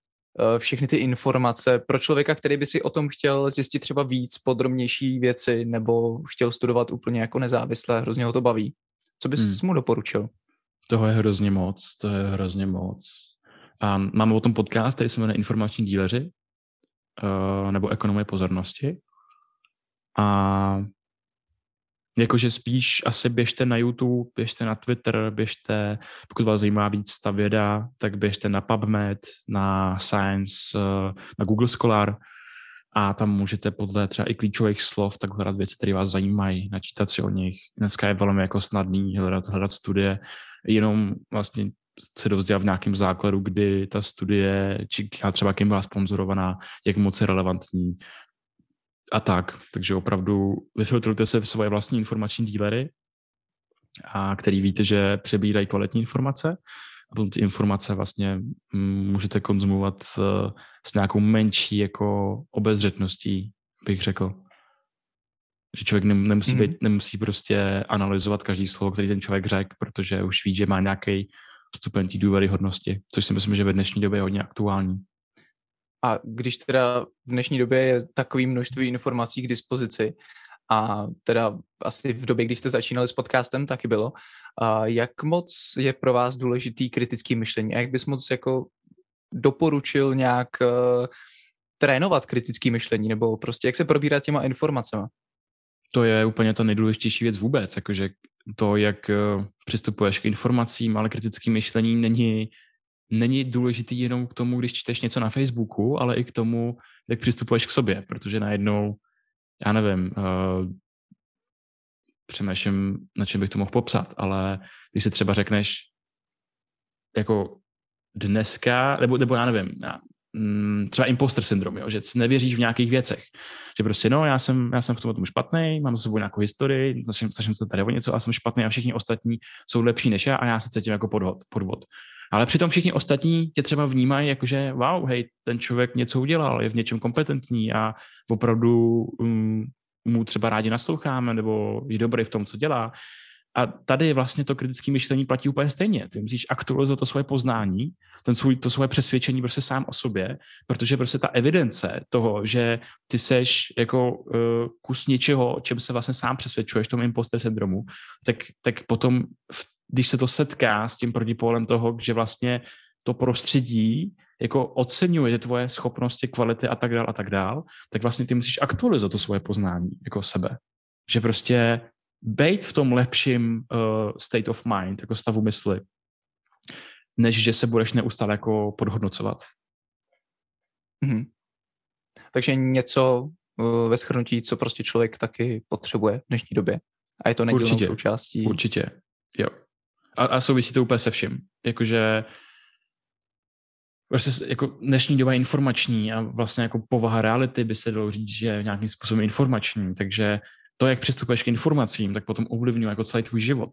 všechny ty informace pro člověka, který by si o tom chtěl zjistit třeba víc podrobnější věci nebo chtěl studovat úplně jako nezávisle, hrozně ho to baví? Co bys hmm. mu doporučil? Toho je hrozně moc, to je hrozně moc. A máme o tom podcast, který se jmenuje Informační díleři, nebo ekonomie pozornosti. A jakože spíš asi běžte na YouTube, běžte na Twitter, běžte, pokud vás zajímá víc ta věda, tak běžte na PubMed, na Science, na Google Scholar a tam můžete podle třeba i klíčových slov tak hledat věci, které vás zajímají, načítat si o nich. Dneska je velmi jako snadný hledat, hledat studie, jenom vlastně se dovzdělat v nějakém základu, kdy ta studie, či třeba kým byla sponzorovaná, jak moc je relevantní a tak. Takže opravdu vyfiltrujte se v svoje vlastní informační dílery, a který víte, že přebírají kvalitní informace a potom ty informace vlastně můžete konzumovat s nějakou menší jako obezřetností, bych řekl. Že člověk nemusí, mm-hmm. být, nemusí prostě analyzovat každý slovo, který ten člověk řekl, protože už ví, že má nějaký stupeň té důvěryhodnosti, což si myslím, že ve dnešní době je hodně aktuální. A když teda v dnešní době je takové množství informací k dispozici a teda asi v době, když jste začínali s podcastem, taky bylo, a jak moc je pro vás důležitý kritický myšlení a jak bys moc jako doporučil nějak uh, trénovat kritické myšlení nebo prostě jak se probírat těma informacema? To je úplně ta nejdůležitější věc vůbec, jakože to, jak přistupuješ k informacím, ale kritickým myšlením není, není důležitý jenom k tomu, když čteš něco na Facebooku, ale i k tomu, jak přistupuješ k sobě, protože najednou, já nevím, uh, přemýšlím, na čem bych to mohl popsat, ale když si třeba řekneš jako dneska, nebo, nebo já nevím, já, třeba imposter syndrom, jo, že nevěříš v nějakých věcech. Že prostě, no, já jsem, já jsem v tom špatnej, mám za sebou nějakou historii, snažím se tady o něco a jsem špatný a všichni ostatní jsou lepší než já a já se cítím jako podvod. podvod. Ale přitom všichni ostatní tě třeba vnímají jako, že wow, hej, ten člověk něco udělal, je v něčem kompetentní a opravdu um, mu třeba rádi nasloucháme nebo je dobrý v tom, co dělá. A tady vlastně to kritické myšlení platí úplně stejně. Ty musíš aktualizovat to svoje poznání, ten svůj, to svoje přesvědčení prostě sám o sobě, protože prostě ta evidence toho, že ty seš jako uh, kus něčeho, čem se vlastně sám přesvědčuješ, tomu imposter syndromu, tak, tak potom, v, když se to setká s tím protipólem toho, že vlastně to prostředí jako oceňuje tvoje schopnosti, kvality a tak dál a tak dál, tak vlastně ty musíš aktualizovat to svoje poznání jako sebe. Že prostě bejt v tom lepším uh, state of mind, jako stavu mysli, než že se budeš neustále jako podhodnocovat. Mm-hmm. Takže něco uh, ve shrnutí, co prostě člověk taky potřebuje v dnešní době. A je to nedělnou součástí. Určitě, jo. A, a souvisí to úplně se vším. Jakože Vlastně jako dnešní doba je informační a vlastně jako povaha reality by se dalo říct, že je nějakým způsobem informační, takže to, jak přistupuješ k informacím, tak potom ovlivňuje jako celý tvůj život.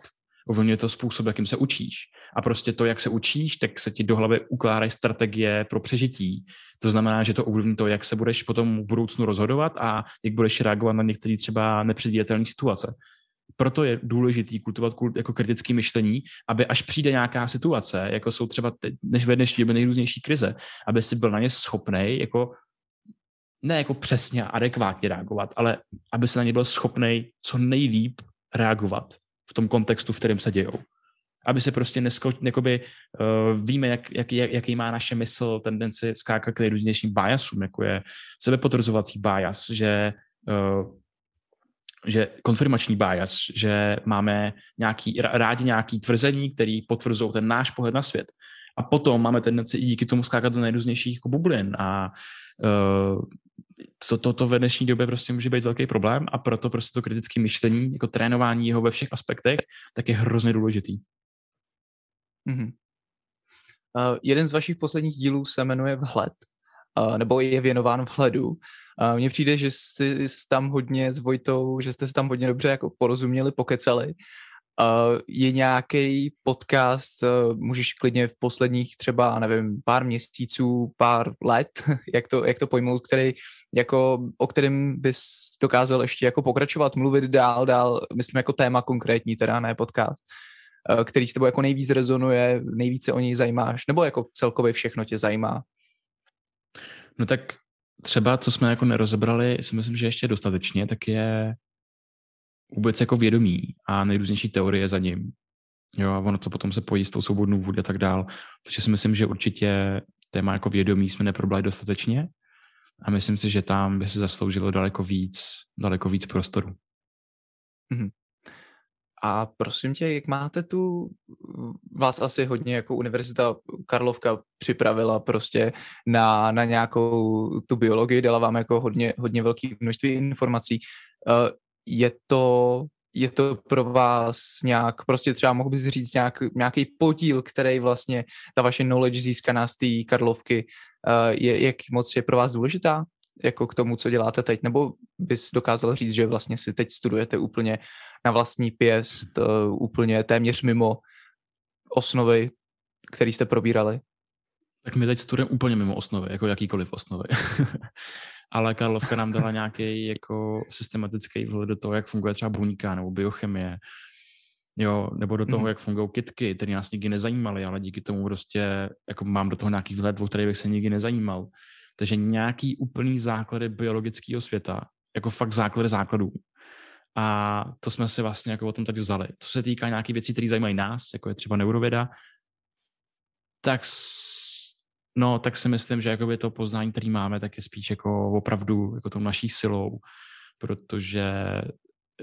Ovlivňuje to způsob, jakým se učíš. A prostě to, jak se učíš, tak se ti do hlavy ukládají strategie pro přežití. To znamená, že to ovlivní to, jak se budeš potom v budoucnu rozhodovat a jak budeš reagovat na některé třeba nepředvídatelné situace. Proto je důležitý kultivovat jako kritické myšlení, aby až přijde nějaká situace, jako jsou třeba než ve dnešní době nejrůznější krize, aby si byl na ně schopnej jako ne jako přesně a adekvátně reagovat, ale aby se na ně byl schopnej co nejlíp reagovat v tom kontextu, v kterém se dějou. Aby se prostě neskoč, jakoby, uh, víme, jak, jak, jaký má naše mysl tendenci skákat k nejrůznějším biasům, jako je sebepotvrzovací bias, že, uh, že konfirmační bias, že máme nějaký, rádi nějaký tvrzení, který potvrzují ten náš pohled na svět. A potom máme tendenci i díky tomu skákat do nejrůznějších jako bublin a uh, To, to, to ve dnešní době prostě může být velký problém a proto prostě to kritické myšlení, jako trénování jeho ve všech aspektech, tak je hrozně důležitý. Mm-hmm. Uh, jeden z vašich posledních dílů se jmenuje Vhled, uh, nebo je věnován vhledu. Uh, mně přijde, že jste tam hodně s Vojtou, že jste se tam hodně dobře jako porozuměli, pokecali Uh, je nějaký podcast, uh, můžeš klidně v posledních třeba, nevím, pár měsíců, pár let, jak to, jak to pojmout, který, jako, o kterém bys dokázal ještě jako pokračovat, mluvit dál, dál, myslím jako téma konkrétní, teda ne podcast, uh, který s tebou jako nejvíc rezonuje, nejvíce o něj zajímáš, nebo jako celkově všechno tě zajímá? No tak třeba, co jsme jako nerozebrali, si myslím, že ještě dostatečně, tak je vůbec jako vědomí a nejrůznější teorie za ním. Jo, a ono to potom se pojí s tou svobodnou vůdí a tak dál. Takže si myslím, že určitě téma jako vědomí jsme neprobrali dostatečně a myslím si, že tam by se zasloužilo daleko víc, daleko víc prostoru. Mm-hmm. A prosím tě, jak máte tu, vás asi hodně jako Univerzita Karlovka připravila prostě na, na nějakou tu biologii, dala vám jako hodně, hodně velký množství informací. Uh, Je to, je to pro vás nějak, prostě třeba mohl bys říct nějak, nějaký podíl, který vlastně ta vaše knowledge získaná z té Karlovky, je, jak moc je pro vás důležitá jako k tomu, co děláte teď? Nebo bys dokázal říct, že vlastně si teď studujete úplně na vlastní pěst, úplně téměř mimo osnovy, které jste probírali? Tak my teď studujeme úplně mimo osnovy, jako jakýkoliv osnovy. Ale Karlovka nám dala nějaký jako systematický vhled do toho, jak funguje třeba buňka nebo biochemie, jo, nebo do toho, mm-hmm. jak fungují kytky, které nás nikdy nezajímaly, ale díky tomu prostě jako mám do toho nějaký vhled, o který bych se nikdy nezajímal. Takže nějaký úplný základy biologického světa, jako fakt základy základů. A to jsme si vlastně jako o tom tak vzali. Co se týká nějakých věcí, které zajímají nás, jako je třeba neurověda, tak No, tak si myslím, že jakoby to poznání, který máme, tak je spíš jako opravdu jako tou naší silou, protože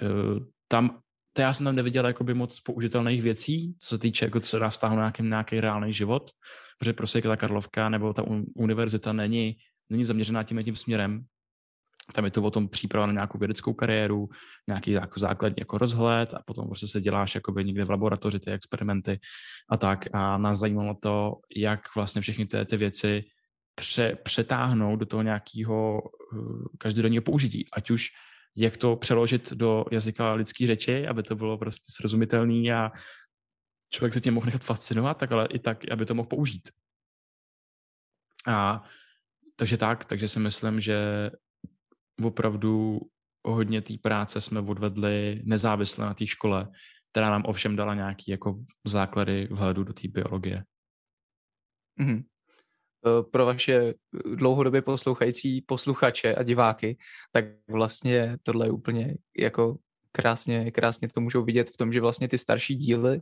uh, tam, to já jsem tam neviděl jakoby moc použitelných věcí, co se týče, jako, co se dá vztáhnout na nějaký, nějaký reálný život, protože prostě ta Karlovka nebo ta un, univerzita není, není zaměřená tím tím směrem. Tam je to o tom příprava na nějakou vědeckou kariéru, nějaký jako základní jako rozhled a potom prostě se děláš jakoby někde v laboratoři ty experimenty a tak. A nás zajímalo to, jak vlastně všechny ty, ty věci pře, přetáhnout do toho nějakého uh, každodenního použití. Ať už jak to přeložit do jazyka lidské řeči, aby to bylo prostě srozumitelný a člověk se tím mohl nechat fascinovat, tak ale i tak, aby to mohl použít. A takže tak, takže si myslím, že opravdu hodně té práce jsme odvedli nezávisle na té škole, která nám ovšem dala nějaké jako základy vhledu do té biologie. Mm-hmm. Pro vaše dlouhodobě poslouchající posluchače a diváky, tak vlastně tohle je úplně jako krásně, krásně to můžou vidět v tom, že vlastně ty starší díly,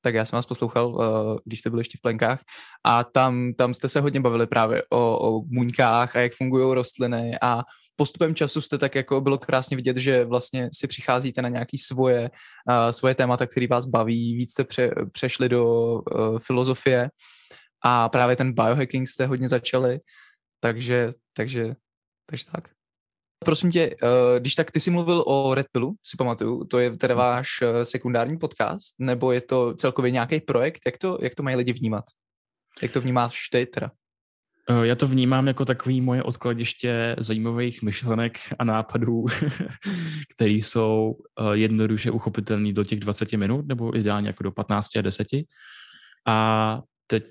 tak já jsem vás poslouchal, když jste byli ještě v plenkách a tam, tam jste se hodně bavili právě o, o muňkách a jak fungují rostliny a postupem času jste tak jako, bylo krásně vidět, že vlastně si přicházíte na nějaké svoje, uh, svoje témata, které vás baví, víc jste pře, přešli do uh, filozofie a právě ten biohacking jste hodně začali, takže, takže, takže tak. Prosím tě, uh, když tak ty jsi mluvil o Red Pillu, si pamatuju, to je teda váš uh, sekundární podcast, nebo je to celkově nějaký projekt, jak to, jak to mají lidi vnímat? Jak to vnímáš ty teda? Já to vnímám jako takový moje odkladiště zajímavých myšlenek a nápadů, které jsou jednoduše uchopitelné do těch dvaceti minut, nebo ideálně jako do patnácti a deseti. A teď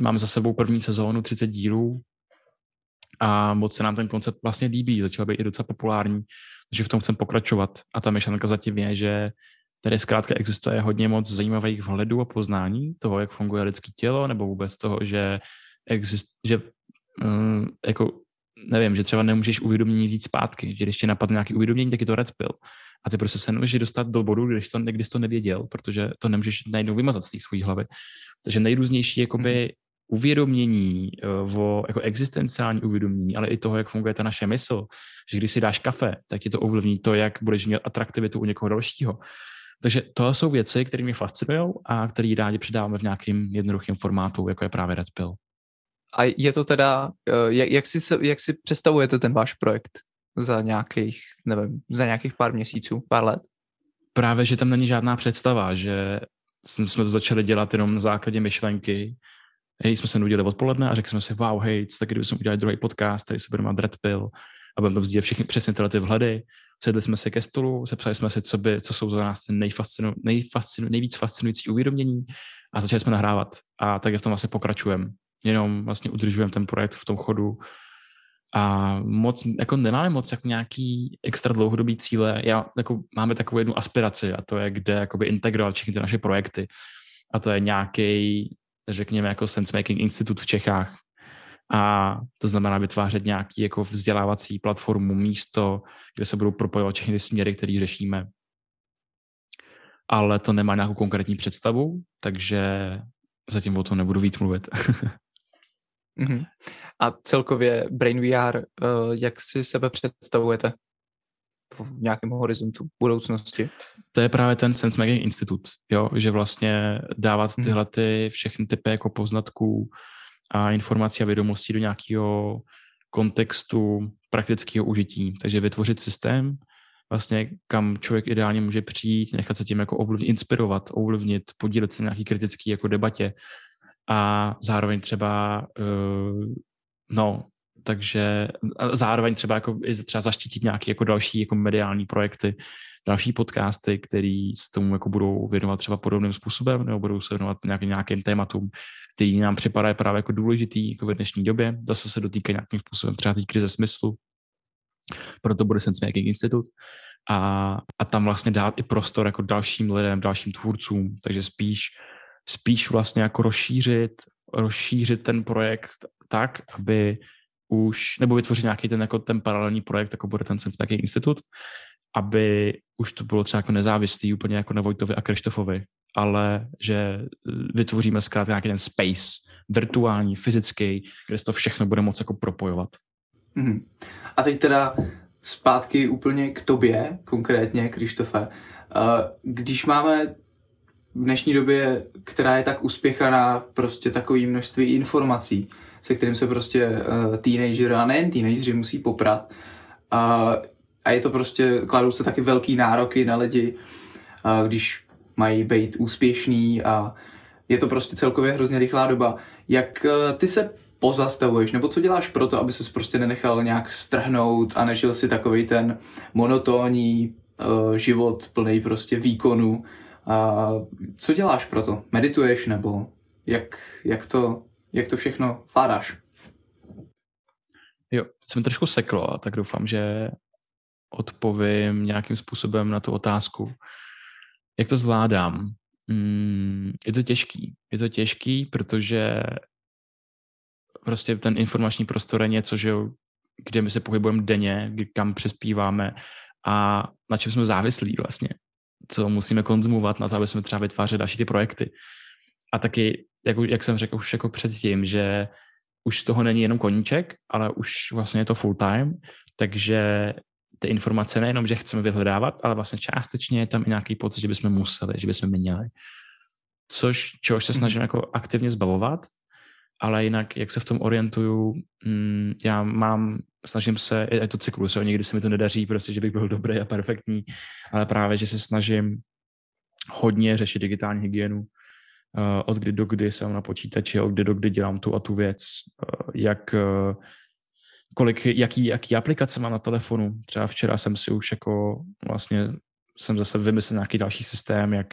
mám za sebou první sezónu, třicet dílů a moc se nám ten koncept vlastně líbí, začal být i docela populární, takže v tom chcem pokračovat. A ta myšlenka zatím je, že tady zkrátka existuje hodně moc zajímavých vhledů a poznání toho, jak funguje lidské tělo, nebo vůbec toho, že Exist, že um, jako, nevím, že třeba nemůžeš uvědomění vzít zpátky, že když tě napadne nějaký uvědomění, tak je to red pill. A ty prostě se nemůžeš dostat do bodu, když to, když to nevěděl, protože to nemůžeš najednou vymazat z té své hlavy. Takže nejrůznější jakoby uvědomění, o, jako existenciální uvědomění, ale i toho, jak funguje ta naše mysl, že když si dáš kafe, tak ti to ovlivní to, jak budeš mít atraktivitu u někoho dalšího. Takže to jsou věci, které mě fascinují a které rádi předáváme v nějakým jednoduchým formátu, jako je právě red pill. A je to teda, jak, jak, si, jak si představujete ten váš projekt za nějakých, nevím, za nějakých pár měsíců, pár let? Právě, že tam není žádná představa, že jsme to začali dělat jenom na základě myšlenky. Hej, jsme se nudili odpoledne a řekli jsme si, wow, hej, co taky kdybychom udělali druhý podcast, tady se budeme mít red pill. a budeme tam sdílet všechny přesně tyhle ty vhledy. Sedli jsme se ke stolu, sepsali jsme si, co, by, co jsou za nás nejfascinu, nejfascinu, nejvíc fascinující uvědomění a začali jsme nahrávat. A tak v tom vlastně pokračujeme. Jenom vlastně udržujeme ten projekt v tom chodu. A moc, jako nemáme moc jako nějaký extra dlouhodobý cíle. Já, jako, máme takovou jednu aspiraci a to je, kde jakoby integrovat všechny ty naše projekty. A to je nějaký, řekněme, jako Sense Making Institut v Čechách. A to znamená vytvářet nějaký jako vzdělávací platformu, místo, kde se budou propojovat všechny ty směry, které řešíme. Ale to nemá nějakou konkrétní představu, takže zatím o tom nebudu víc mluvit. Mm-hmm. A celkově Brain V R, jak si sebe představujete v nějakém horizontu budoucnosti? To je právě ten Sense Making Institut, jo? Že vlastně dávat tyhle ty všechny typy jako poznatků a informací a vědomostí do nějakého kontextu praktického užití. Takže vytvořit systém, vlastně kam člověk ideálně může přijít, nechat se tím jako ovlivnit, inspirovat, ovlivnit, podílet se na nějaký kritický jako debatě a zároveň třeba uh, no, takže zároveň třeba jako třeba zaštítit nějaké jako další jako mediální projekty, další podcasty, který se tomu jako budou věnovat třeba podobným způsobem, nebo budou se věnovat nějaký, nějakým tématům, který nám připadá právě jako důležitý jako ve dnešní době. Zase se dotýká nějakým způsobem třeba té krize smyslu. Proto bude Sense Making Institut. A, a tam vlastně dát i prostor jako dalším lidem, dalším tvůrcům. Takže spíš, spíš vlastně jako rozšířit, rozšířit ten projekt tak, aby už, nebo vytvořit nějaký ten, jako ten paralelní projekt, jako bude ten Sense Making Institut, aby už to bylo třeba jako nezávislý úplně jako na Vojtovi a Krištofovi, ale že vytvoříme zkrátka nějaký ten space, virtuální, fyzický, kde se to všechno bude moc jako propojovat. Mm-hmm. A teď teda zpátky úplně k tobě, konkrétně Krištofe. Když máme v dnešní době, která je tak uspěchaná, prostě takové množství informací, se kterým se prostě teenager a nejen teenageři musí poprat, a je to prostě, kladou se taky velký nároky na lidi, když mají být úspěšný a je to prostě celkově hrozně rychlá doba. Jak ty se pozastavuješ, nebo co děláš pro to, aby ses prostě nenechal nějak strhnout a nežil si takovej ten monotónní život plný prostě výkonu? A co děláš pro to? Medituješ nebo jak, jak, to, jak to všechno vládáš? Jo, jsem trošku seklo a tak doufám, že odpovím nějakým způsobem na tu otázku. Jak to zvládám? Mm, je to těžký. Je to těžký, protože prostě ten informační prostor je něco, že, kde my se pohybujeme denně, kam přispíváme a na čem jsme závislí vlastně. Co musíme konzumovat na to, aby jsme třeba vytvářeli další ty projekty. A taky, jak, jak jsem řekl už jako předtím, že už toho není jenom koníček, ale už vlastně je to full time, takže ty informace nejenom, že chceme vyhledávat, ale vlastně částečně je tam i nějaký pocit, že bychom museli, že bychom měli. Což, čehož se snažím jako aktivně zbavovat, ale jinak, jak se v tom orientuju, já mám, snažím se, je to cyklus, někdy se mi to nedaří, prostě, že bych byl dobrý a perfektní, ale právě, že se snažím hodně řešit digitální hygienu, od kdy do kdy jsem na počítači, od kdy do kdy dělám tu a tu věc, jak kolik, jaký, jaký aplikace mám na telefonu. Třeba včera jsem si už jako vlastně jsem zase vymyslel nějaký další systém, jak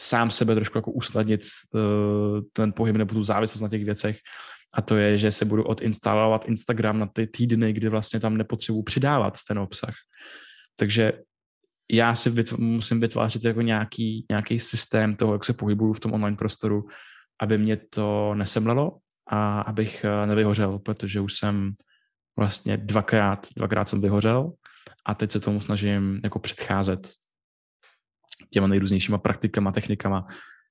sám sebe trošku jako usnadnit uh, ten pohyb nebo tu závislost na těch věcech. A to je, že se budu odinstalovat Instagram na ty týdny, kdy vlastně tam nepotřebuji přidávat ten obsah. Takže já si vytv- musím vytvářet jako nějaký, nějaký systém toho, jak se pohybuju v tom online prostoru, aby mě to nesemlelo a abych nevyhořel, protože už jsem vlastně dvakrát, dvakrát jsem vyhořel a teď se tomu snažím jako předcházet těma nejrůznějšíma praktikama, technikama.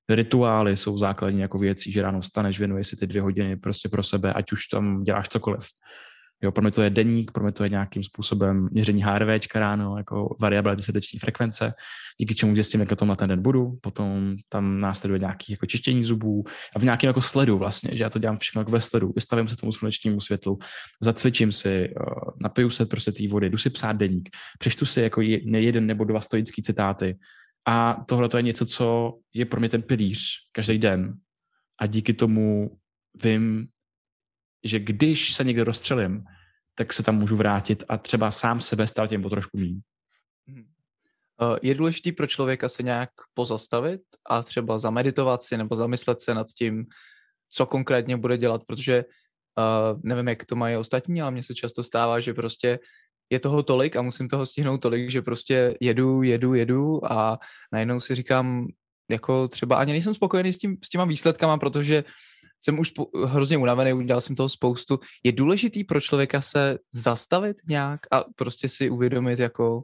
Rituály jsou základní jako věcí, že ráno vstaneš, věnuješ si ty dvě hodiny prostě pro sebe, ať už tam děláš cokoliv. Jo, pro mě to je deník, pro mě to je nějakým způsobem měření HRVčka ráno, jako variability srdeční frekvence, díky čemu zjistím, jak na tom na ten den budu, potom tam následuje nějaké jako čištění zubů a v nějakém jako sledu vlastně, že já to dělám všechno jako ve sledu, vystavím se tomu slunečnímu světlu, zacvičím si, napiju se prostě té vody, jdu si psát deník, přečtu si jako jeden nebo dva stoické citáty a tohle to je něco, co je pro mě ten pilíř každý den a díky tomu vím, že když se někde rozstřelím, tak se tam můžu vrátit a třeba sám sebe ztratím o trošku míň. Je důležitý pro člověka se nějak pozastavit a třeba zameditovat si nebo zamyslet se nad tím, co konkrétně bude dělat, protože uh, nevím, jak to mají ostatní, ale mně se často stává, že prostě je toho tolik a musím toho stihnout tolik, že prostě jedu, jedu, jedu a najednou si říkám, jako třeba ani nejsem spokojený s, tím, s těma výsledkama, protože jsem už po, hrozně unavený, udělal jsem toho spoustu. Je důležitý pro člověka se zastavit nějak a prostě si uvědomit, jako,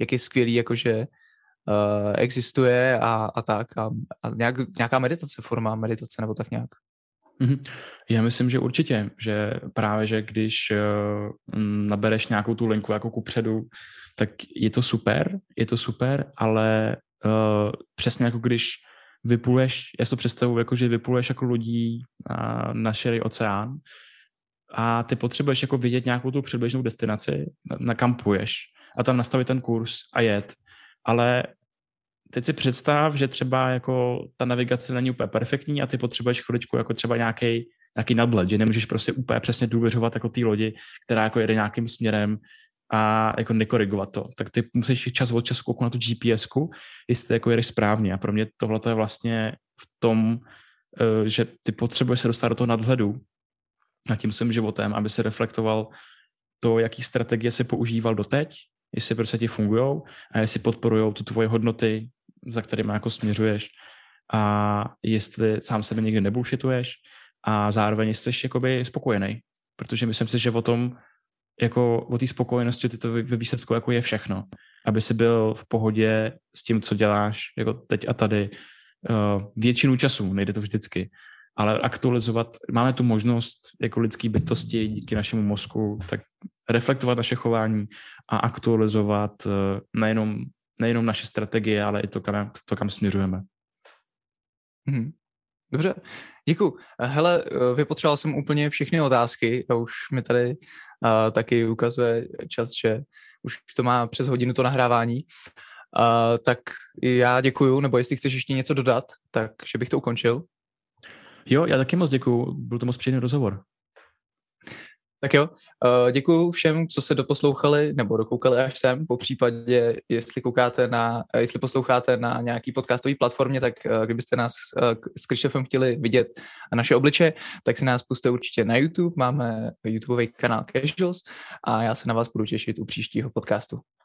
jak je skvělý, jakože uh, existuje a, a tak. A, a nějak, nějaká meditace, forma meditace nebo tak nějak. Já myslím, že určitě, že právě, že když nabereš nějakou tu linku jako kupředu, tak je to super, je to super, ale uh, přesně jako když vypluješ, já si to představuji, jako že vypluješ jako lodí na širý oceán a ty potřebuješ jako vidět nějakou tu předběžnou destinaci, na kam půjdeš a tam nastavit ten kurz a jet, ale teď si představ, že třeba jako ta navigace není úplně perfektní a ty potřebuješ chviličku jako třeba nějaký nějaký nadhled, že nemůžeš prostě úplně přesně důvěřovat jako té lodi, která jako jede nějakým směrem a jako nekorigovat to. Tak ty musíš čas od času koukat na tu G P S ku, jestli jako jedeš správně. A pro mě tohle je vlastně v tom, že ty potřebuješ se dostat do toho nadhledu nad tím svým životem, aby se reflektoval to, jaký strategie si používal doteď, jestli prostě ti fungujou a jestli podporujou tu tvoje hodnoty, za kterým jako směřuješ a jestli sám sebe někdy nebullshituješ a zároveň jsi jakoby spokojený, protože myslím si, že o tom, jako o té spokojenosti ty to ve výsledku jako je všechno, aby jsi byl v pohodě s tím, co děláš jako teď a tady většinu času, nejde to vždycky, ale aktualizovat, máme tu možnost jako lidský bytosti díky našemu mozku, tak reflektovat naše chování a aktualizovat nejenom nejenom naše strategie, ale i to, kam, to, kam směřujeme. Hmm. Dobře, děkuji. Hele, vypotřeboval jsem úplně všechny otázky a už mi tady uh, taky ukazuje čas, že už to má přes hodinu to nahrávání. Uh, tak já děkuju, nebo jestli chceš ještě něco dodat, tak že bych to ukončil. Jo, já taky moc děkuju, byl to moc příjemný rozhovor. Tak jo, děkuju všem, co se doposlouchali nebo dokoukali až sem, po případě, jestli koukáte na, jestli posloucháte na nějaký podcastový platformě, tak kdybyste nás s Krištofem chtěli vidět a naše obliče, tak si nás puste určitě na YouTube, máme YouTubeový kanál Casuals a já se na vás budu těšit u příštího podcastu.